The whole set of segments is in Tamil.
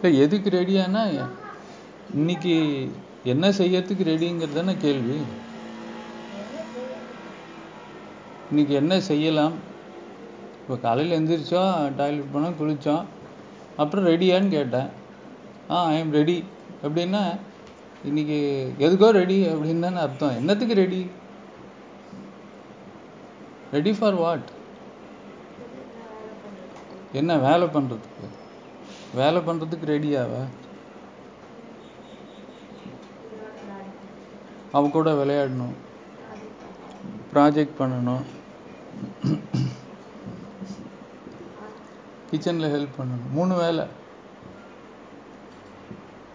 இல்லை எதுக்கு ரெடியானா இன்னைக்கு என்ன செய்யறதுக்கு ரெடிங்கிறது தானே கேள்வி. இன்னைக்கு என்ன செய்யலாம்? இப்போ காலையில் எழுந்திரிச்சோம், டாய்லெட் போனால் குளித்தோம், அப்புறம் ரெடியான்னு கேட்டேன். ஐஎம் ரெடி அப்படின்னா இன்னைக்கு எதுக்கோ ரெடி அப்படின்னு தானே அர்த்தம். என்னத்துக்கு ரெடி? Ready for what? என்ன வேலை பண்ணுறதுக்கு? வேலை பண்ணுறதுக்கு ரெடியாவா? அவன் கூட விளையாடணும், ப்ராஜெக்ட் பண்ணணும், கிச்சனில் ஹெல்ப் பண்ணணும், 3 வேலை.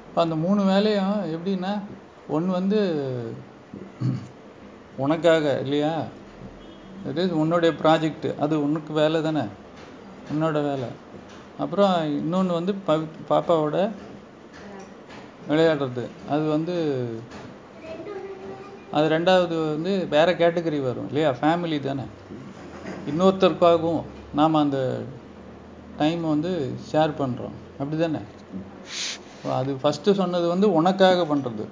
இப்போ அந்த 3 வேலையும் எப்படின்னா, ஒன்று உனக்காக இல்லையா, இட் இஸ் உன்னுடைய ப்ராஜெக்ட், அது உனக்கு வேலை தானே, உன்னோட வேலை. அப்புறம் இன்னொன்று பாப்பாவோட விளையாடுறது, அது அது ரெண்டாவது வேறு கேட்டகரி வரும் இல்லையா, ஃபேமிலி தானே. இன்னொருத்தருக்காகவும் நாம் அந்த டைம் ஷேர் பண்ணுறோம் அப்படி தானே. அது ஃபஸ்ட்டு சொன்னது உனக்காக பண்ணுறது,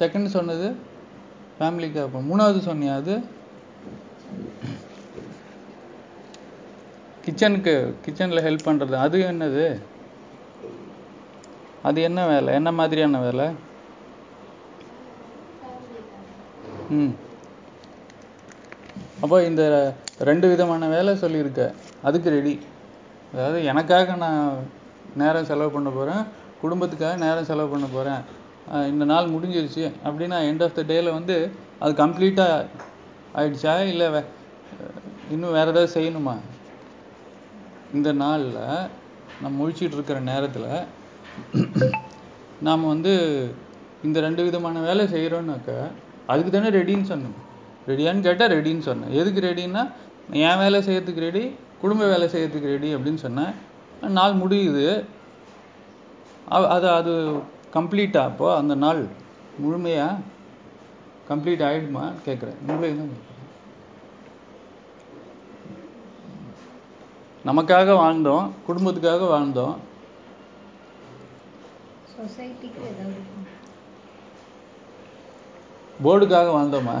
செகண்ட் சொன்னது ஃபேமிலிக்காக, மூணாவது சொன்னியா அது கிச்சனில் ஹெல்ப் பண்ணுறது. அது என்னது? அது என்ன வேலை? என்ன மாதிரியான வேலை? அப்போ இந்த 2 விதமான வேலை சொல்லியிருக்க, அதுக்கு ரெடி. அதாவது எனக்காக நான் நேரம் செலவு பண்ண போகிறேன், குடும்பத்துக்காக நேரம் செலவு பண்ண போகிறேன், இந்த நாள் முடிஞ்சிருச்சு அப்படின்னா எண்ட் ஆஃப் த டேயில் அது கம்ப்ளீட்டாக ஆயிடுச்சா இல்லை இன்னும் வேறு ஏதாவது செய்யணுமா? இந்த நாளில் நம்ம முழிச்சிட்டு இருக்கிற நேரத்தில் நாம் இந்த 2 விதமான வேலை செய்கிறோன்னாக்கா அதுக்கு தானே ரெடின்னு சொன்னோம். ரெடியான்னு கேட்டால் ரெடின்னு சொன்னேன். எதுக்கு ரெடின்னா, என் வேலை செய்யறதுக்கு ரெடி, குடும்ப வேலை செய்யறதுக்கு ரெடி அப்படின்னு சொன்னேன். நாள் முடியுது, அது அது கம்ப்ளீட்டாக அப்போ அந்த நாள் முழுமையாக கம்ப்ளீட் ஆகிடுமா கேட்குறேன். உங்களே நமக்காக வாழ்ந்தோம், குடும்பத்துக்காக வாழ்ந்தோம், போர்டுக்காக வாழ்ந்தோமா?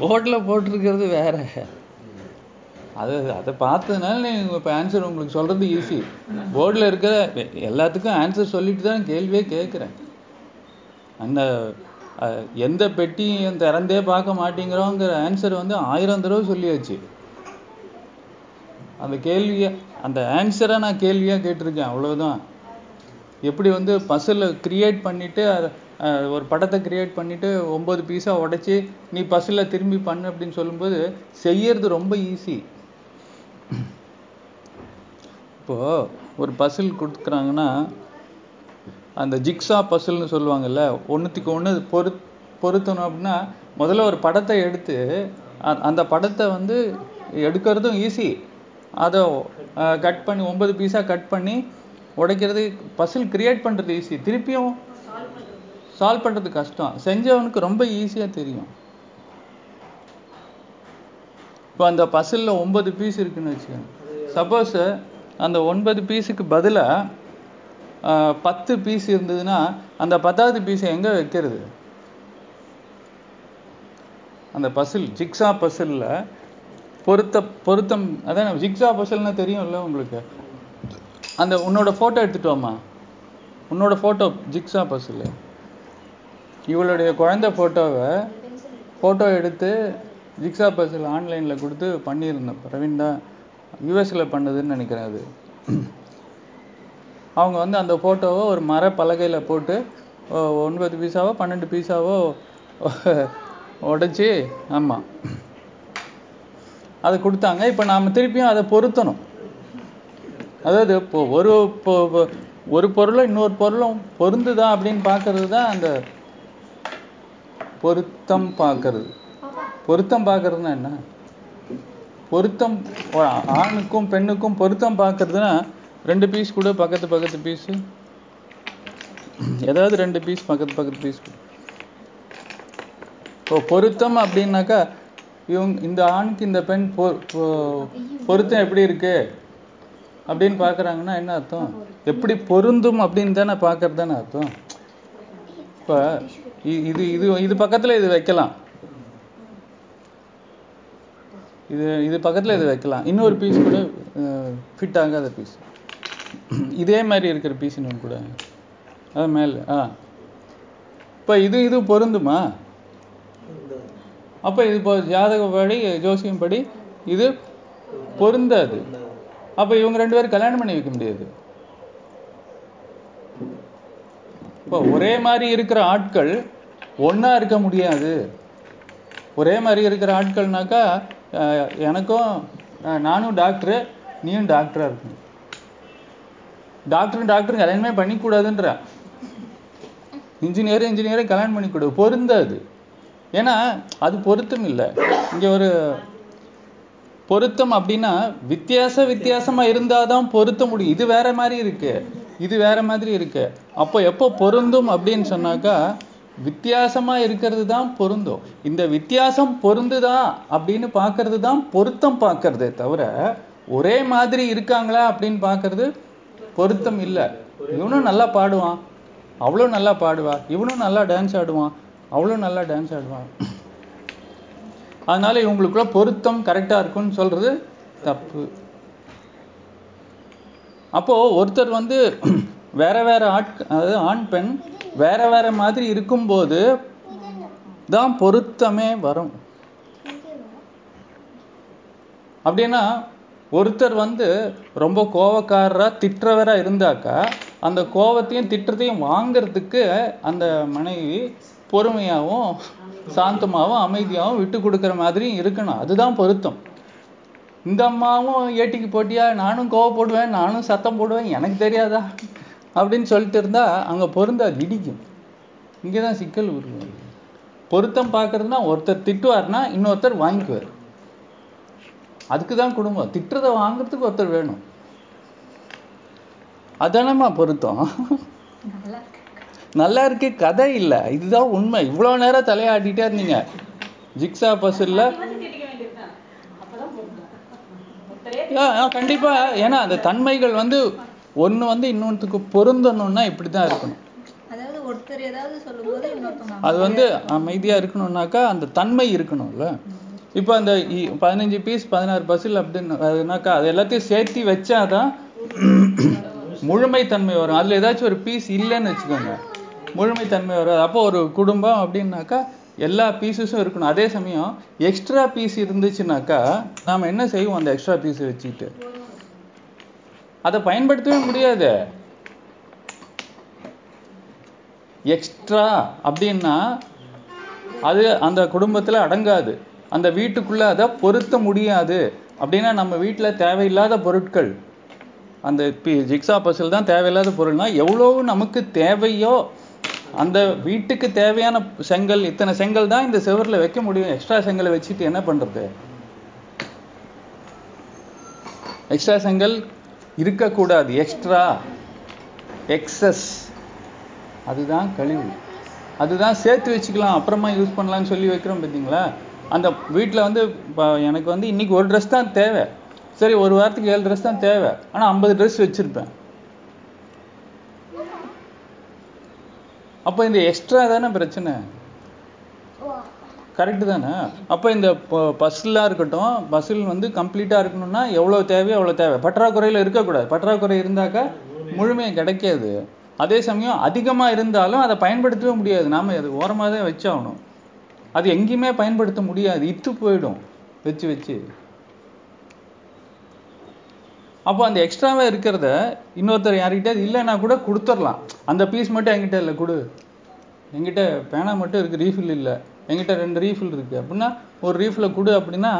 போர்டில் போட்டிருக்கிறது வேற, அதை பார்த்ததுனால நீங்கள் இப்போ ஆன்சர் உங்களுக்கு சொல்கிறது ஈஸி. போர்டில் இருக்கிற எல்லாத்துக்கும் ஆன்சர் சொல்லிட்டு தான் கேள்வியே கேட்குறேன். அந்த எந்த பெட்டியும் திறந்தே பார்க்க மாட்டேங்கிறோங்கிற ஆன்சர் 1000 தடவை சொல்லியாச்சு. அந்த கேள்வியை, அந்த ஆன்சரை நான் கேள்வியாக கேட்டிருக்கேன், அவ்வளோதான். எப்படி பசிலை கிரியேட் பண்ணிவிட்டு ஒரு படத்தை கிரியேட் பண்ணிவிட்டு 9 பீஸாக உடைச்சி நீ பசிலை திரும்பி பண்ணு அப்படின்னு சொல்லும்போது செய்யறது ரொம்ப ஈஸி. இப்போது ஒரு பசில் கொடுக்குறாங்கன்னா அந்த ஜிக்ஸா பசில்னு சொல்லுவாங்கல்ல, ஒன்றுத்துக்கு ஒன்று பொருத்தணும் அப்படின்னா முதல்ல ஒரு படத்தை எடுத்து அந்த படத்தை எடுக்கிறதும் ஈஸி, அதை கட் பண்ணி 9 பீஸாக கட் பண்ணி உடைக்கிறது, பசில் கிரியேட் பண்ணுறது ஈஸி, திருப்பியும் சால்வ் பண்ணுறது கஷ்டம். செஞ்சவனுக்கு ரொம்ப ஈஸியாக தெரியும். இப்போ அந்த பசிலில் 9 பீஸ் இருக்குன்னு வச்சுக்கோங்க. சப்போஸ் அந்த 9 பீஸுக்கு பதிலாக 10 பீஸ் இருந்ததுன்னா அந்த 10வது பீஸை எங்கே வைக்கிறது? அந்த பசில் ஜிக்ஸா பசிலில் பொருத்தம் அதான். ஜிக்ஸா பசில்னா தெரியும்ல உங்களுக்கு. அந்த உன்னோட ஃபோட்டோ எடுத்துட்டோமா, உன்னோட ஃபோட்டோ ஜிக்ஸா பசில், இவளுடைய குழந்தை ஃபோட்டோ எடுத்து ஜிக்ஸா பசில் ஆன்லைனில் கொடுத்து பண்ணியிருந்தேன். பிரவீன் தான் யூஎஸில் பண்ணதுன்னு நினைக்கிறேன். அது அவங்க அந்த ஃபோட்டோவை ஒரு மர பலகையில் போட்டு 9 பீஸாவோ 12 பீஸாவோ உடைச்சி, ஆமாம், அதை கொடுத்தாங்க. இப்போ நாம் திருப்பியும் அதை பொருத்தணும். அதாவது இப்போ ஒரு பொருளும் இன்னொரு பொருளும் பொருந்துதா அப்படின்னு பார்க்கறது தான் அந்த பொருத்தம் பார்க்கறது. பொருத்தம் பார்க்கறதுனா என்ன? பொருத்தம் ஆணுக்கும் பெண்ணுக்கும் பொருத்தம் பார்க்கறதுனா 2 பீஸ் கூட பக்கத்து பீஸு, ஏதாவது 2 பீஸ் பக்கத்து பீஸ். இப்போ பொருத்தம் அப்படின்னாக்கா இவங்க இந்த ஆணுக்கு இந்த பெண் பொருத்தம் எப்படி இருக்கு அப்படின்னு பார்க்குறாங்கன்னா என்ன அர்த்தம்? எப்படி பொருந்தும் அப்படின்னு தானே பார்க்கறது தானே அர்த்தம். இப்போ இது இது இது பக்கத்தில் இது வைக்கலாம், இது இது பக்கத்தில் இது வைக்கலாம், இன்னொரு பீஸ் கூட ஃபிட் ஆகாத பீஸ், இதே மாதிரி இருக்கிற பீஸ் இன்னும் கூட அது மேலே. ஆ, இப்போ இது இது பொருந்துமா? அப்போ இது இப்போ ஜாதகப்படி ஜோசியம் படி இது பொருந்தாது. அப்போ இவங்க ரெண்டு பேரும் கல்யாணம் பண்ணி வைக்க முடியாது. இப்போ ஒரே மாதிரி இருக்கிற ஆட்கள் ஒன்றா இருக்க முடியாது. ஒரே மாதிரி இருக்கிற ஆட்கள்னாக்கா எனக்கும் நானும் டாக்டரு நீயும் டாக்டராக இருக்கணும். டாக்டரும் டாக்டரும் கல்யாணமே பண்ணிக்கூடாதுன்ற, இன்ஜினியரும் இன்ஜினியரும் கல்யாணம் பண்ணிக்கூடாது, பொருந்தாது. ஏன்னா அது பொருத்தம் இல்லை. இங்கே ஒரு பொருத்தம் அப்படின்னா வித்தியாச வித்தியாசமாக இருந்தால் தான் பொருத்த முடியும். இது வேற மாதிரி இருக்கு, இது வேற மாதிரி இருக்கு. அப்போ எப்போ பொருந்தும் அப்படின்னு சொன்னாக்கா வித்தியாசமாக இருக்கிறது தான் பொருந்தும். இந்த வித்தியாசம் பொருந்துதா அப்படின்னு பார்க்கறது தான் பொருத்தம் பார்க்கறதே தவிர ஒரே மாதிரி இருக்காங்களா அப்படின்னு பார்க்கறது பொருத்தம் இல்லை. இவனும் நல்லா பாடுவான், அவ்வளோ நல்லா பாடுவா, இவனும் நல்லா டான்ஸ் ஆடுவான், அவ்வளோ நல்லா டான்ஸ் ஆடுவான், அதனால இவங்களுக்குள்ள பொருத்தம் கரெக்டாக இருக்குன்னு சொல்றது தப்பு. அப்போ ஒருத்தர் வேற வேற ஆட்கள், அதாவது ஆண் பெண் வேற வேற மாதிரி இருக்கும்போது தான் பொருத்தமே வரும். அப்படின்னா ஒருத்தர் ரொம்ப கோவக்காரரா திட்டுறவரா இருந்தாக்கா அந்த கோவத்தையும் திட்டுறதையும் வாங்கிறதுக்கு அந்த மனைவி பொறுமையாகவும் சாந்தமாகவும் அமைதியாகவும் விட்டு கொடுக்குற மாதிரியும் இருக்கணும். அதுதான் பொருத்தம். இந்த அம்மாவும் ஏட்டிக்கு போட்டியா, நானும் கோவப்படுவேன், நானும் சத்தம் போடுவேன், எனக்கு தெரியாதா அப்படின்னு சொல்லிட்டு இருந்தா அங்கே பொருந்தாது, இடிக்கும். இங்கே தான் சிக்கல் உருவாகும். பொருத்தம் பார்க்கறதுனா ஒருத்தர் திட்டுவார்னா இன்னொருத்தர் வாங்கிக்குவார். அதுக்கு தான் குடும்பம், திட்டுறதை வாங்கிறதுக்கு ஒருத்தர் வேணும். அதானம்மா பொருத்தம். நல்லா இருக்கு கதை இல்லை, இதுதான் உண்மை. இவ்வளோ நேரம் தலையாட்டிகிட்டே இருந்தீங்க, ஜிக்ஸா பசில் கண்டிப்பா. ஏன்னா அந்த தன்மைகள் ஒன்று இன்னொன்றுக்கு பொருந்தணும்னா இப்படிதான் இருக்கணும். அது அமைதியா இருக்கணும்னாக்கா அந்த தன்மை இருக்கணும்ல. இப்போ அந்த 15 பீஸ் 16 பசில் அப்படின்னாக்கா அது எல்லாத்தையும் சேர்த்து வச்சாதான் முழுமைத்தன்மை வரும். அதில் ஏதாச்சும் ஒரு பீஸ் இல்லைன்னு வச்சுக்கோங்க, முழுமைத்தன்மை வராது. அப்போ ஒரு குடும்பம் அப்படின்னாக்கா எல்லா பீஸஸும் இருக்கணும். அதே சமயம் எக்ஸ்ட்ரா பீஸ் இருந்துச்சுனாக்கா நாம் என்ன செய்வோம்? அந்த எக்ஸ்ட்ரா பீஸை வச்சுக்கிட்டு அதை பயன்படுத்தவே முடியாது. எக்ஸ்ட்ரா அப்படின்னா அது அந்த குடும்பத்தில் அடங்காது, அந்த வீட்டுக்குள்ளே அதை பொருத்த முடியாது. அப்படின்னா நம்ம வீட்டில் தேவையில்லாத பொருட்கள், அந்த ஜிக்ஸா பசில் தான் தேவையில்லாத பொருள்னா எவ்வளோ நமக்கு தேவையோ அந்த வீட்டுக்கு தேவையான செங்கல், இத்தனை செங்கல் தான் இந்த செவரில் வைக்க முடியும். எக்ஸ்ட்ரா செங்கலை வச்சுட்டு என்ன பண்ணுறது? எக்ஸ்ட்ரா செங்கல் இருக்கக்கூடாது. எக்ஸ்ட்ரா எக்ஸஸ் அதுதான் கழிவு, அதுதான் சேர்த்து வச்சுக்கலாம் அப்புறமா யூஸ் பண்ணலான்னு சொல்லி வைக்கிறோம் பார்த்தீங்களா. அந்த வீட்டில் இப்போ எனக்கு இன்னைக்கு ஒரு ட்ரெஸ் தான் தேவை, சரி ஒரு வாரத்துக்கு 7 ட்ரெஸ் தான் தேவை, ஆனால் 50 ட்ரெஸ் வச்சுருப்பேன். அப்போ இந்த எக்ஸ்ட்ரா தானே பிரச்சனை, கரெக்டு தானே? அப்போ இந்த பஸ்லாம் இருக்கட்டும், பஸ்ஸில் கம்ப்ளீட்டாக இருக்கணும்னா எவ்வளோ தேவையோ அவ்வளோ தேவை, பற்றாக்குறையில் இருக்கக்கூடாது. பற்றாக்குறை இருந்தாக்கா முழுமையாக கிடைக்காது. அதே சமயம் அதிகமாக இருந்தாலும் அதை பயன்படுத்தவே முடியாது, நாம் அது ஓரமாக தான் வச்சாகணும். அது எங்கேயுமே பயன்படுத்த முடியாது, இத்து போயிடும் வச்சு வச்சு. அப்போ அந்த எக்ஸ்ட்ராவாக இருக்கிறத இன்னொருத்தர் யார்கிட்ட இல்லைன்னா கூட கொடுத்துடலாம். அந்த பீஸ் மட்டும் என்கிட்ட இல்லை கொடு, என்கிட்ட பேனா மட்டும் இருக்குது, ரீஃபில் இல்லை, என்கிட்ட 2 ரீஃபில் இருக்குது அப்படின்னா ஒரு ரீஃபில் கொடு அப்படின்னா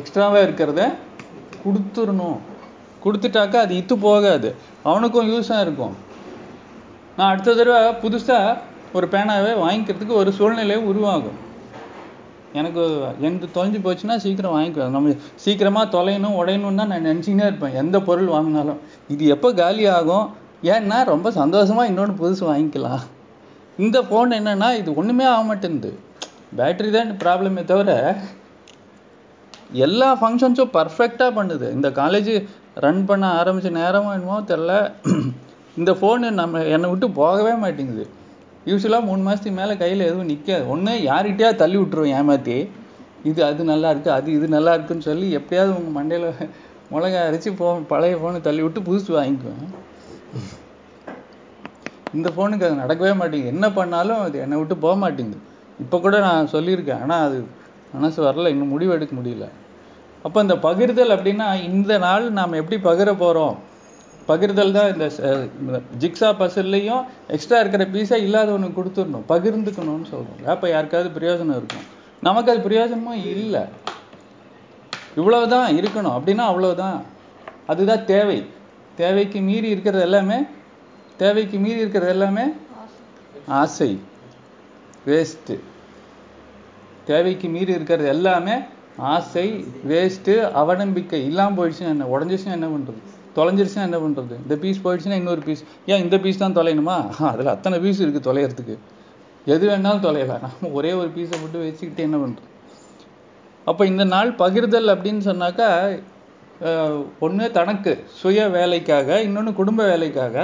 எக்ஸ்ட்ராவாக இருக்கிறத கொடுத்துடணும். கொடுத்துட்டாக்கா அது இத்து போகாது, அவனுக்கும் யூஸாக இருக்கும். நான் அடுத்த தடவை புதுசாக ஒரு பேனாவை வாங்கிக்கிறதுக்கு ஒரு சூழ்நிலையை உருவாகும். எனக்கு தொலைஞ்சு போச்சுன்னா சீக்கிரம் வாங்கிக்குவேன். நம்ம சீக்கிரமாக தொலையணும் உடையணும்னு தான் நான் நினச்சிக்கினே இருப்பேன். எந்த பொருள் வாங்கினாலும் இது எப்போ காலி ஆகும், ஏன்னா ரொம்ப சந்தோஷமாக இன்னொன்று புதுசு வாங்கிக்கலாம். இந்த ஃபோன் என்னென்னா இது ஒன்றுமே ஆக மாட்டேங்குது, பேட்டரி தான் ப்ராப்ளமே தவிர எல்லா ஃபங்க்ஷன்ஸும் பர்ஃபெக்டாக பண்ணுது. இந்த காலேஜ் ரன் பண்ண ஆரம்பித்த நேரமும் என்னமோ தெரில, இந்த ஃபோனு நம்ம என்னை விட்டு போகவே மாட்டேங்குது. யூஸ்வலாக 3 மாதத்துக்கு மேலே கையில் எதுவும் நிற்காது. ஒன்று யார்கிட்டையா தள்ளி விட்டுருவோம் ஏமாற்றி, இது அது நல்லா இருக்குது, அது இது நல்லா இருக்குன்னு சொல்லி எப்படியாவது உங்கள் மண்டையில் மிளகா அரைச்சி பழைய ஃபோனை தள்ளி விட்டு புதுசு வாங்கிக்குவேன். இந்த ஃபோனுக்கு அது நடக்கவே மாட்டேங்குது. என்ன பண்ணாலும் அது என்னை விட்டு போக மாட்டேங்குது. இப்போ கூட நான் சொல்லியிருக்கேன், ஆனால் அது மனசு வரல, இன்னும் முடிவு எடுக்க முடியல. அப்போ இந்த பகிர்தல் அப்படின்னா இந்த நாள் நாம் எப்படி பகிர போகிறோம், பகிர்தல் தான். இந்த ஜிக்ஸா பசில்லையும் எக்ஸ்ட்ரா இருக்கிற பீஸை இல்லாதவனுக்கு கொடுத்துடணும், பகிர்ந்துக்கணும்னு சொல்கிறோம். அப்போ யாருக்காவது பிரயோஜனம் இருக்கும், நமக்கு அது பிரயோஜனமும் இல்லை. இவ்வளவுதான் இருக்கணும் அப்படின்னா அவ்வளவுதான். அதுதான் தேவை. தேவைக்கு மீறி இருக்கிறது எல்லாமே ஆசை, வேஸ்ட்டு. தேவைக்கு மீறி இருக்கிறது எல்லாமே ஆசை, வேஸ்ட்டு, அவநம்பிக்கை. இல்லாமல் போயிடுச்சுன்னா என்ன, உடஞ்சிச்சுன்னா என்ன பண்ணுறது, தொலைஞ்சிருச்சுன்னா என்ன பண்ணுறது, இந்த பீஸ் போயிடுச்சுன்னா இன்னொரு பீஸ். ஏன் இந்த பீஸ் தான் தொலையணுமா, அதில் அத்தனை பீஸ் இருக்குது தொலைகிறதுக்கு, எது வேணாலும் தொலையலாம். நம்ம ஒரே ஒரு பீஸை போட்டு வச்சுக்கிட்டு என்ன பண்ணுறது. அப்போ இந்த நாள் பகிர்தல் அப்படின்னு சொன்னாக்கா, ஒன்று தனக்கு சுய வேலைக்காக, இன்னொன்று குடும்ப வேலைக்காக,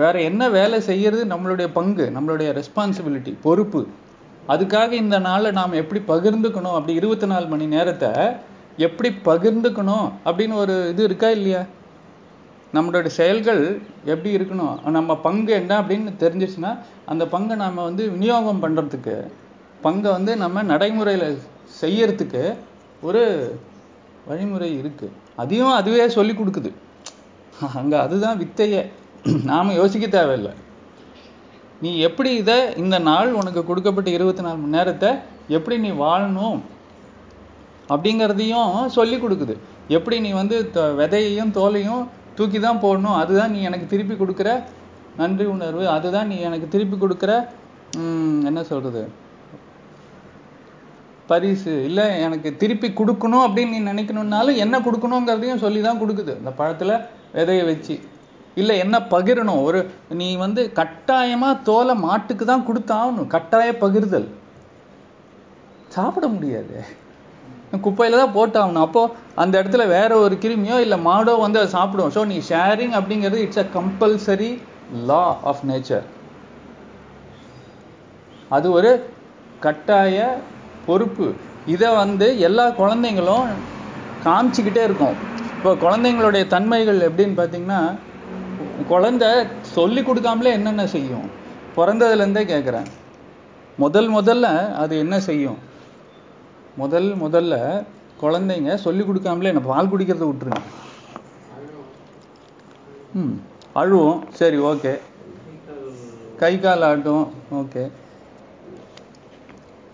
வேறு என்ன வேலை செய்கிறது நம்மளுடைய பங்கு, நம்மளுடைய ரெஸ்பான்சிபிலிட்டி, பொறுப்பு. அதுக்காக இந்த நாளை நாம் எப்படி பகிர்ந்துக்கணும், அப்படி 24 மணி நேரத்தை எப்படி பகிர்ந்துக்கணும் அப்படின்னு ஒரு இது இருக்கா இல்லையா. நம்மளுடைய செயல்கள் எப்படி இருக்கணும், நம்ம பங்கு என்ன அப்படின்னு தெரிஞ்சிச்சுன்னா அந்த பங்கை நாம் விநியோகம் பண்ணுறதுக்கு, பங்கை நம்ம நடைமுறையில் செய்யறதுக்கு ஒரு வழிமுறை இருக்குது. அதையும் அதுவே சொல்லி கொடுக்குது அங்கே. அதுதான் வித்தையை, நாம் யோசிக்க தேவையில்லை. நீ எப்படி இதை இந்த நாள் உனக்கு கொடுக்கப்பட்ட 24 மணி நேரத்தை எப்படி நீ வாழணும் அப்படிங்கிறதையும் சொல்லி கொடுக்குது. எப்படி நீ விதையையும் தோலையும் தூக்கி தான் போடணும், அதுதான் நீ எனக்கு திருப்பி கொடுக்குற நன்றி உணர்வு, அதுதான் நீ எனக்கு திருப்பி கொடுக்குற என்ன சொல்கிறது பரிசு. இல்லை எனக்கு திருப்பி கொடுக்கணும் அப்படின்னு நீ நினைக்கணுன்னாலும் என்ன கொடுக்கணுங்கிறதையும் சொல்லி தான் கொடுக்குது இந்த பழத்தில் விதையை வச்சு. இல்லை என்ன பகிரணும், ஒரு நீ கட்டாயமாக தோலை மாட்டுக்கு தான் கொடுத்தாகணும், கட்டாய பகிர்தல். சாப்பிட முடியாது, குப்பையில் தான் போட்டாகணும். அப்போது அந்த இடத்துல வேற ஒரு கிருமியோ இல்லை மாடோ அதை சாப்பிடும். ஸோ நீ ஷேரிங் அப்படிங்கிறது it's a compulsory law of nature. அது ஒரு கட்டாய பொறுப்பு. இதை எல்லா குழந்தைங்களும் காமிச்சிக்கிட்டே இருக்கும். இப்போ குழந்தைங்களுடைய தன்மைகள் எப்படின்னு பார்த்தீங்கன்னா, குழந்தை சொல்லி கொடுக்காமலே என்னென்ன செய்யும், பிறந்ததுலேருந்தே கேட்குறேன். முதல்ல அது என்ன செய்யும், முதல்ல குழந்தைங்க சொல்லி கொடுக்காமலே என்ன, பால் குடிக்கிறத விட்டுருங்க, அழுவும், சரி ஓகே, கை கால் ஆட்டும், ஓகே.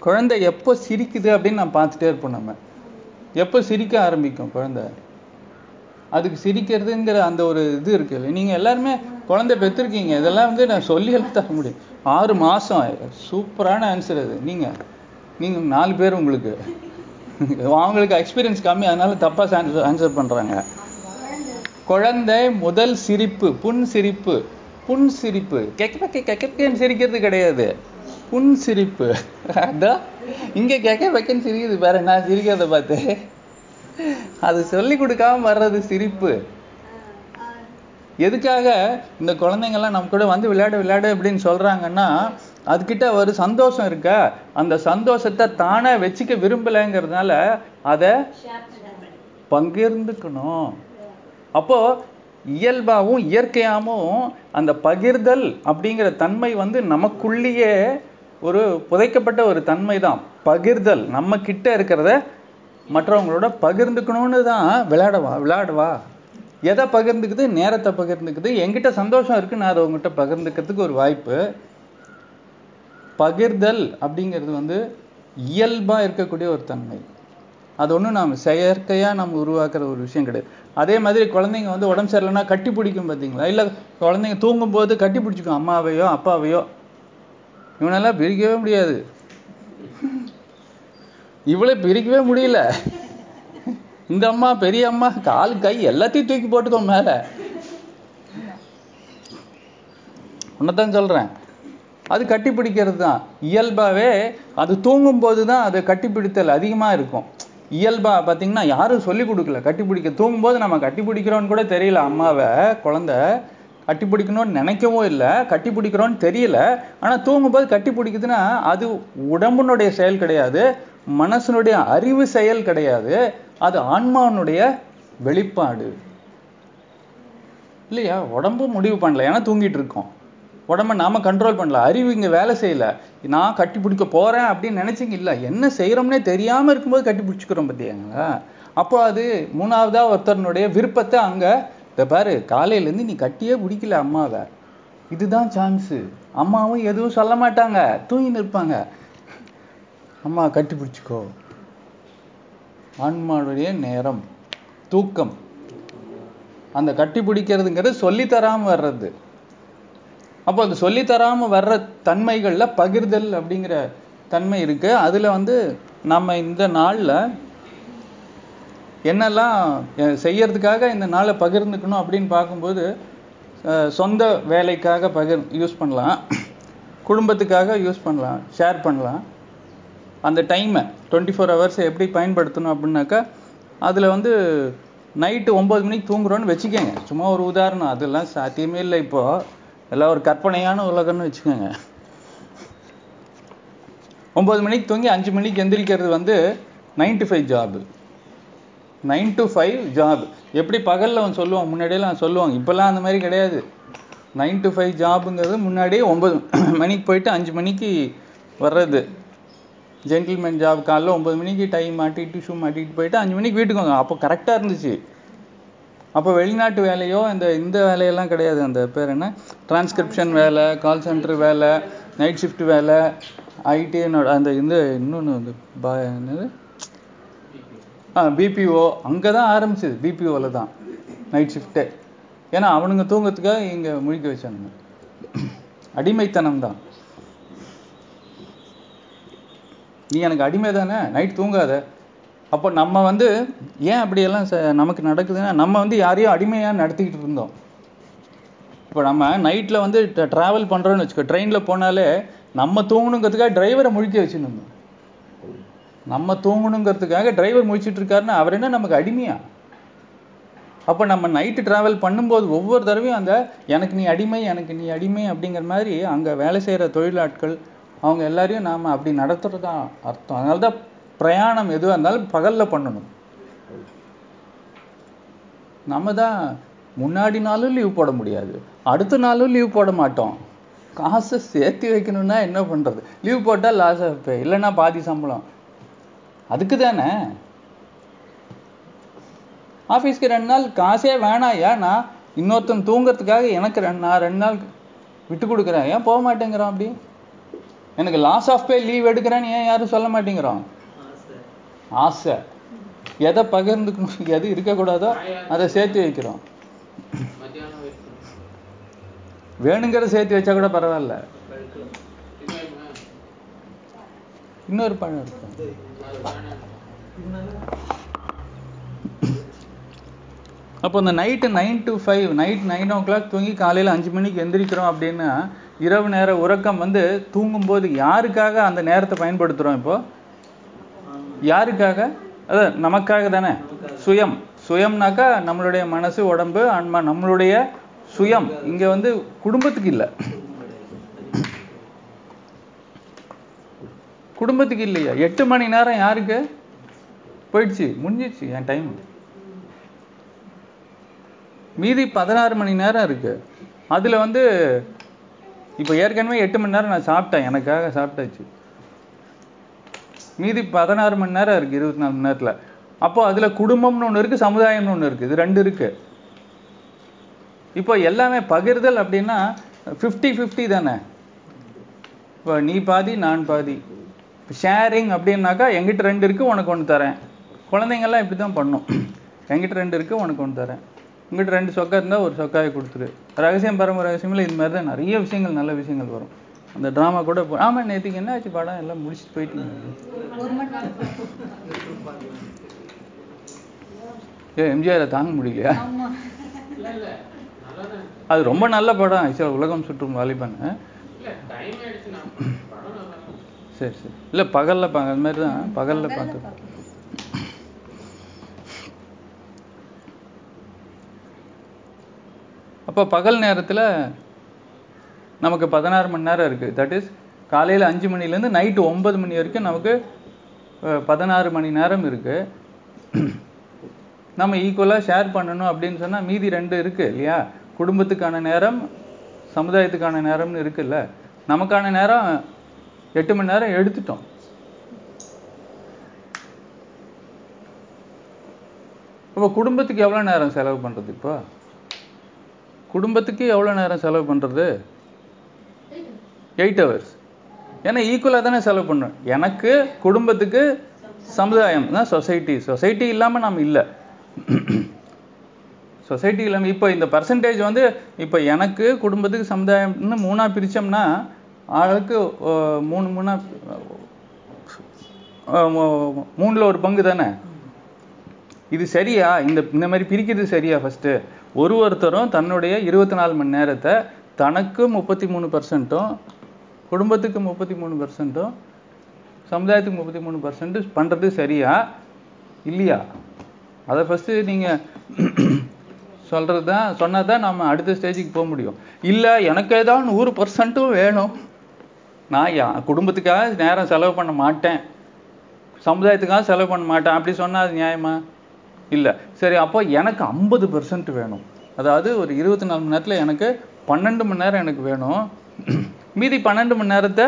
குழந்தை எப்போ சிரிக்குது அப்படின்னு நான் பார்த்துட்டே இருப்போம். நம்ம எப்போ சிரிக்க ஆரம்பிக்கும் குழந்தை, அதுக்கு சிரிக்கிறதுங்கிற அந்த ஒரு இது இருக்குது. நீங்கள் எல்லாருமே குழந்தை பெற்றிருக்கீங்க, இதெல்லாம் நான் சொல்லி தர முடியும். 6 மாதம் சூப்பரான ஆன்சர் அது. நீங்கள் 4 பேர், உங்களுக்கு அவங்களுக்கு எக்ஸ்பீரியன்ஸ் கம்மி, அதனால தப்பாக ஆன்சர் பண்ணுறாங்க. குழந்தை முதல் சிரிப்பு புன்சிரிப்பு கெக்கேன்னு சிரிக்கிறது கிடையாது, புன்சிரிப்பு. அதான் இங்கே கெக்கேன்னு சிரிக்குது பாரு, நான் சிரிக்கிறத பார்த்து. அது சொல்லி கொடுக்காம வர்றது சிரிப்பு. எதுக்காக இந்த குழந்தைங்கள்லாம் நம்ம கூட விளையாடு அப்படின்னு சொல்கிறாங்கன்னா, அதுக்கிட்ட ஒரு சந்தோஷம் இருக்கா, அந்த சந்தோஷத்தை தானே வச்சுக்க விரும்பலைங்கிறதுனால அதை பகிர்ந்துக்கணும். அப்போது இயல்பாகவும் இயற்கையாகவும் அந்த பகிர்தல் அப்படிங்கிற தன்மை நமக்குள்ளேயே ஒரு புதைக்கப்பட்ட ஒரு தன்மை தான் பகிர்தல். நம்ம கிட்ட இருக்கிறத மற்றவங்களோட பகிர்ந்துக்கணும்னு தான். விளையாடுவா எதை பகிர்ந்துக்குது, நேரத்தை பகிர்ந்துக்குது, என்கிட்ட சந்தோஷம் இருக்குது, நான் அதை உங்ககிட்ட பகிர்ந்துக்கிறதுக்கு ஒரு வாய்ப்பு. பகிர்தல் அப்படிங்கிறது இயல்பாக இருக்கக்கூடிய ஒரு தன்மை. அது ஒன்றும் நாம் செயற்கையாக நம்ம உருவாக்குற ஒரு விஷயம் கிடையாது. அதே மாதிரி குழந்தைங்க உடம்பு சரியில்லைன்னா கட்டி பிடிக்கும் பார்த்தீங்களா, இல்லை குழந்தைங்க தூங்கும்போது கட்டி பிடிச்சிக்கும் அம்மாவையோ அப்பாவையோ. இவனெல்லாம் பிரிக்கவே முடியாது, இவ்வளோ பிரிக்கவே முடியல. இந்த அம்மா பெரிய அம்மா கால் கை எல்லாத்தையும் தூக்கி போட்டுக்கோ மேலே. ஒன்னதான் சொல்கிறேன், அது கட்டி பிடிக்கிறது தான் இயல்பாகவே. அது தூங்கும்போது தான் அது கட்டிப்பிடித்தல் அதிகமாக இருக்கும். இயல்பாக பார்த்திங்கன்னா யாரும் சொல்லிக் கொடுக்கல. கட்டிப்பிடிக்க தூங்கும்போது நம்ம கட்டிப்பிடிக்கிறோன்னு கூட தெரியல. அம்மாவை குழந்த கட்டிப்பிடிக்கணும்னு நினைக்கவும் இல்லை, கட்டிப்பிடிக்கிறோன்னு தெரியல. ஆனால் தூங்கும்போது கட்டிப்பிடிக்குதுன்னா அது உடம்புனுடைய செயல் கிடையாது, மனசனுடைய அறிவு செயல் கிடையாது, அது ஆன்மாவனுடைய வெளிப்பாடு இல்லையா. உடம்பு முடிவு பண்ணல, ஏன்னா தூங்கிட்டு இருக்கோம். உடம்பை நாம் கண்ட்ரோல் பண்ணல, அறிவு இங்கே வேலை செய்யலை. நான் கட்டி பிடிக்க போகிறேன் அப்படின்னு நினச்சிங்க இல்லை, என்ன செய்கிறோம்னே தெரியாமல் இருக்கும்போது கட்டி பிடிச்சிக்கிறோம் பார்த்தியாங்களா. அப்போ அது மூணாவதாக ஒருத்தனுடைய விருப்பத்தை அங்கே இதை பாரு, காலையிலேருந்து நீ கட்டியே பிடிக்கல அம்மாவை, இதுதான் சான்ஸு. அம்மாவும் எதுவும் சொல்ல மாட்டாங்க, தூங்கி நிற்பாங்க. அம்மா கட்டி பிடிச்சிக்கோ. ஆன்மாவுடைய நேரம் தூக்கம். அந்த கட்டி பிடிக்கிறதுங்கிறது சொல்லித்தராமல் வர்றது. அப்போ அது சொல்லித்தராமல் வர்ற தன்மைகளில் பகிர்தல் அப்படிங்கிற தன்மை இருக்குது. அதில் நம்ம இந்த நாளில் என்னெல்லாம் செய்யறதுக்காக இந்த நாளை பகிர்ந்துக்கணும் அப்படின்னு பார்க்கும்போது, சொந்த வேலைக்காக யூஸ் பண்ணலாம், குடும்பத்துக்காக யூஸ் பண்ணலாம், ஷேர் பண்ணலாம். அந்த டைமை 24 hours எப்படி பயன்படுத்தணும் அப்படின்னாக்கா, அதில் நைட்டு 9 மணிக்கு தூங்குறோன்னு வச்சுக்கோங்க, சும்மா ஒரு உதாரணம், அதெல்லாம் சாத்தியமே இல்லை, இப்போது எல்லாம் ஒரு கற்பனையான உலகம்னு வச்சுக்கோங்க. 9 மணிக்கு தூங்கி 5 மணிக்கு எந்திரிக்கிறது 9 to 5 job. 9 to 5 job எப்படி பகலில் சொல்லுவாங்க, முன்னாடியெல்லாம் சொல்லுவாங்க, இப்போல்லாம் அந்த மாதிரி கிடையாது. 9 to 5 jobங்கிறது முன்னாடியே 9 மணிக்கு போயிட்டு 5 மணிக்கு வர்றது. ஜென்டில்மேன் ஜாப், காலைல 9 மணிக்கு டை மாட்டிட்டு ஷூ மாட்டிட்டு போயிட்டு 5 மணிக்கு வீட்டுக்கு வாங்க. அப்போ கரெக்டாக இருந்துச்சு. அப்போ வெளிநாட்டு வேலையோ இந்த வேலையெல்லாம் கிடையாது. அந்த பேர் என்ன, டிரான்ஸ்கிரிப்ஷன் வேலை, கால் சென்டர் வேலை, நைட் ஷிஃப்ட் வேலை, ஐடி, அந்த இன்னொன்று என்னது பிபிஓ, அங்கே தான் ஆரம்பிச்சது. பிபிஓவில் தான் நைட் ஷிஃப்டே, ஏன்னா அவனுங்க தூங்கிறதுக்காக இங்கே முழிக்க வச்சானுங்க. அடிமைத்தனம் தான். நீ எனக்கு அடிமை தானே, நைட் தூங்காத. அப்போ நம்ம ஏன் அப்படியெல்லாம் நமக்கு நடக்குதுன்னா, நம்ம யாரையும் அடிமையாக நடத்திக்கிட்டு இருந்தோம். இப்போ நம்ம நைட்டில் ட்ராவல் பண்ணுறோன்னு வச்சுக்கோ, ட்ரெயினில் போனாலே நம்ம தூங்கணுங்கிறதுக்காக டிரைவரை முழிக்க வச்சுருந்தோம். நம்ம தூங்கணுங்கிறதுக்காக டிரைவர் முழிச்சிட்டு இருக்காருன்னா அவர் என்ன, நமக்கு அடிமையா? அப்போ நம்ம நைட்டு ட்ராவல் பண்ணும்போது ஒவ்வொரு தடவையும் எனக்கு நீ அடிமை, எனக்கு நீ அடிமை அப்படிங்கிற மாதிரி அங்கே வேலை செய்கிற தொழிலாட்கள் அவங்க எல்லாரையும் நாம் அப்படி நடத்துறதான் அர்த்தம். அதனால தான் பிரயாணம் எதுவாக இருந்தாலும் பகலில் பண்ணணும். நம்ம தான் முன்னாடி நாளும் லீவ் போட முடியாது, அடுத்த நாளும் லீவ் போட மாட்டோம். காசை சேர்த்து வைக்கணும்னா என்ன பண்ணுறது? லீவ் போட்டால் லாஸ் ஆகிப்பே, இல்லைன்னா பாதி சம்பளம். அதுக்கு தானே ஆஃபீஸ்க்கு 2 நாள் காசே வேணாம், ஏன்னா இன்னொருத்தன் தூங்கிறதுக்காக எனக்கு 2 நாள் விட்டு கொடுக்குறேன். ஏன் போக மாட்டேங்கிறோம்? அப்படி எனக்கு லாஸ் ஆஃப் பே லீவ் எடுக்கிறேன்னு ஏன் யாரும் சொல்ல மாட்டேங்கிறோம்? ஆசை, எதை பகிர்ந்துக்கணும் எது இருக்கக்கூடாதோ அதை சேர்த்து வைக்கிறோம். வேணுங்கிறத சேர்த்து வச்சா கூட பரவாயில்ல. இன்னொரு பழம் இருக்கு, அப்போ இந்த நைட்டு 9 to 5, நைட் 9 o'clock தூங்கி காலையில் 5 மணிக்கு எந்திரிக்கிறோம் அப்படின்னா, இரவு நேர உறக்கம் தூங்கும்போது யாருக்காக அந்த நேரத்தை பயன்படுத்துகிறோம்? இப்போ யாருக்காக? அதான் நமக்காக தானே. சுயம், சுயம்னாக்கா நம்மளுடைய மனசு, உடம்பு, ஆன்மா, நம்மளுடைய சுயம். இங்கே குடும்பத்துக்கு இல்லை, குடும்பத்துக்கு இல்லையா? 8 மணி நேரம் யாருக்கு போயிடுச்சு? முடிஞ்சிச்சு என் டைம். மீதி 16 மணி நேரம் இருக்கு. அதில் இப்போ ஏற்கனவே 8 மணி நேரம் நான் சாப்பிட்டேன், எனக்காக சாப்பிட்டாச்சு. மீதி 16 மணி நேரம் இருக்குது 24 மணி நேரத்தில். அப்போ அதில் குடும்பம்னு ஒன்று இருக்குது, சமுதாயம்னு ஒன்று இருக்குது, இது 2 இருக்குது. இப்போ எல்லாமே பகிர்தல் அப்படின்னா 50-50 தானே. இப்போ நீ பாதி நான் பாதி. இப்போ ஷேரிங் அப்படின்னாக்கா எங்கிட்ட 2 இருக்குது உனக்கு 1 தரேன். குழந்தைங்கள்லாம் இப்படி தான் பண்ணும். எங்கிட்ட 2 இருக்குது உனக்கு 1 தரேன், உங்கள்கிட்ட 2 சொக்கா இருந்தால் 1 சொக்காயை கொடுத்துரு. ரகசியம் பரம ரகசியமில்லை, இது மாதிரி தான் நிறைய விஷயங்கள், நல்ல விஷயங்கள் வரும். அந்த ட்ராமா கூட ஆமாம், நேற்றுக்கு என்ன ஆச்சு படம் எல்லாம் முடிச்சுட்டு போயிட்டீங்க. ஏ எம்ஜிஆரை தாங்க முடியலையா? அது ரொம்ப நல்ல படம் ஆக்சுவலாக, உலகம் சுற்றும் வாலிபன். சரி சரி, இல்லை பகலில் பார்க்க, அது மாதிரி தான் பகலில் பார்க்க. அப்போ பகல் நேரத்தில் நமக்கு 16 மணி நேரம் இருக்குது. தட் இஸ் காலையில் 5 மணிலேருந்து நைட்டு 9 மணி வரைக்கும் நமக்கு 16 மணி நேரம் இருக்குது. நம்ம ஈக்குவலாக ஷேர் பண்ணணும் அப்படின்னு சொன்னால் மீதி 2 இருக்குது இல்லையா? குடும்பத்துக்கான நேரம், சமுதாயத்துக்கான நேரம்னு இருக்குல்ல. நமக்கான நேரம் 8 மணி நேரம் எடுத்துட்டோம். இப்போ குடும்பத்துக்கு எவ்வளோ நேரம் செலவு பண்ணுறது? இப்போ குடும்பத்துக்கு எவ்வளோ நேரம் செலவு பண்ணுறது? 8 ஹவர்ஸ். ஏன்னா ஈக்குவலாக தானே செலவு பண்ணுறோம். எனக்கு, குடும்பத்துக்கு, சமுதாயம் தான் சொசைட்டி. சொசைட்டி இல்லாமல் நாம் இல்லை. சொசைட்டி இல்லாமல் இப்போ இந்த பர்சன்டேஜ் வந்து இப்போ எனக்கு, குடும்பத்துக்கு, சமுதாயம்னு 3ஆக பிரித்தோம்னா ஆளுக்கு 3/4 பங்கு தானே. இது சரியா? இந்த மாதிரி பிரிக்கிறது சரியா? ஃபஸ்ட்டு ஒருத்தரும் தன்னுடைய 24 மணி நேரத்தை தனக்கு 33%, குடும்பத்துக்கு 33%, சமுதாயத்துக்கு 33% பண்ணுறது சரியா இல்லையா? அதை ஃபஸ்ட்டு நீங்கள் சொன்னால் தான் நம்ம அடுத்த ஸ்டேஜுக்கு போக முடியும். இல்லை எனக்கே தான் 100% வேணும், நான் குடும்பத்துக்காக நேரம் செலவு பண்ண மாட்டேன், சமுதாயத்துக்காக செலவு பண்ண மாட்டேன் அப்படி சொன்னால் அது நியாயமா? இல்லை. சரி, அப்போ எனக்கு 50% வேணும். அதாவது ஒரு 24 மணி நேரத்தில் எனக்கு 12 மணி நேரம் எனக்கு வேணும். மீதி 12 மணி நேரத்தை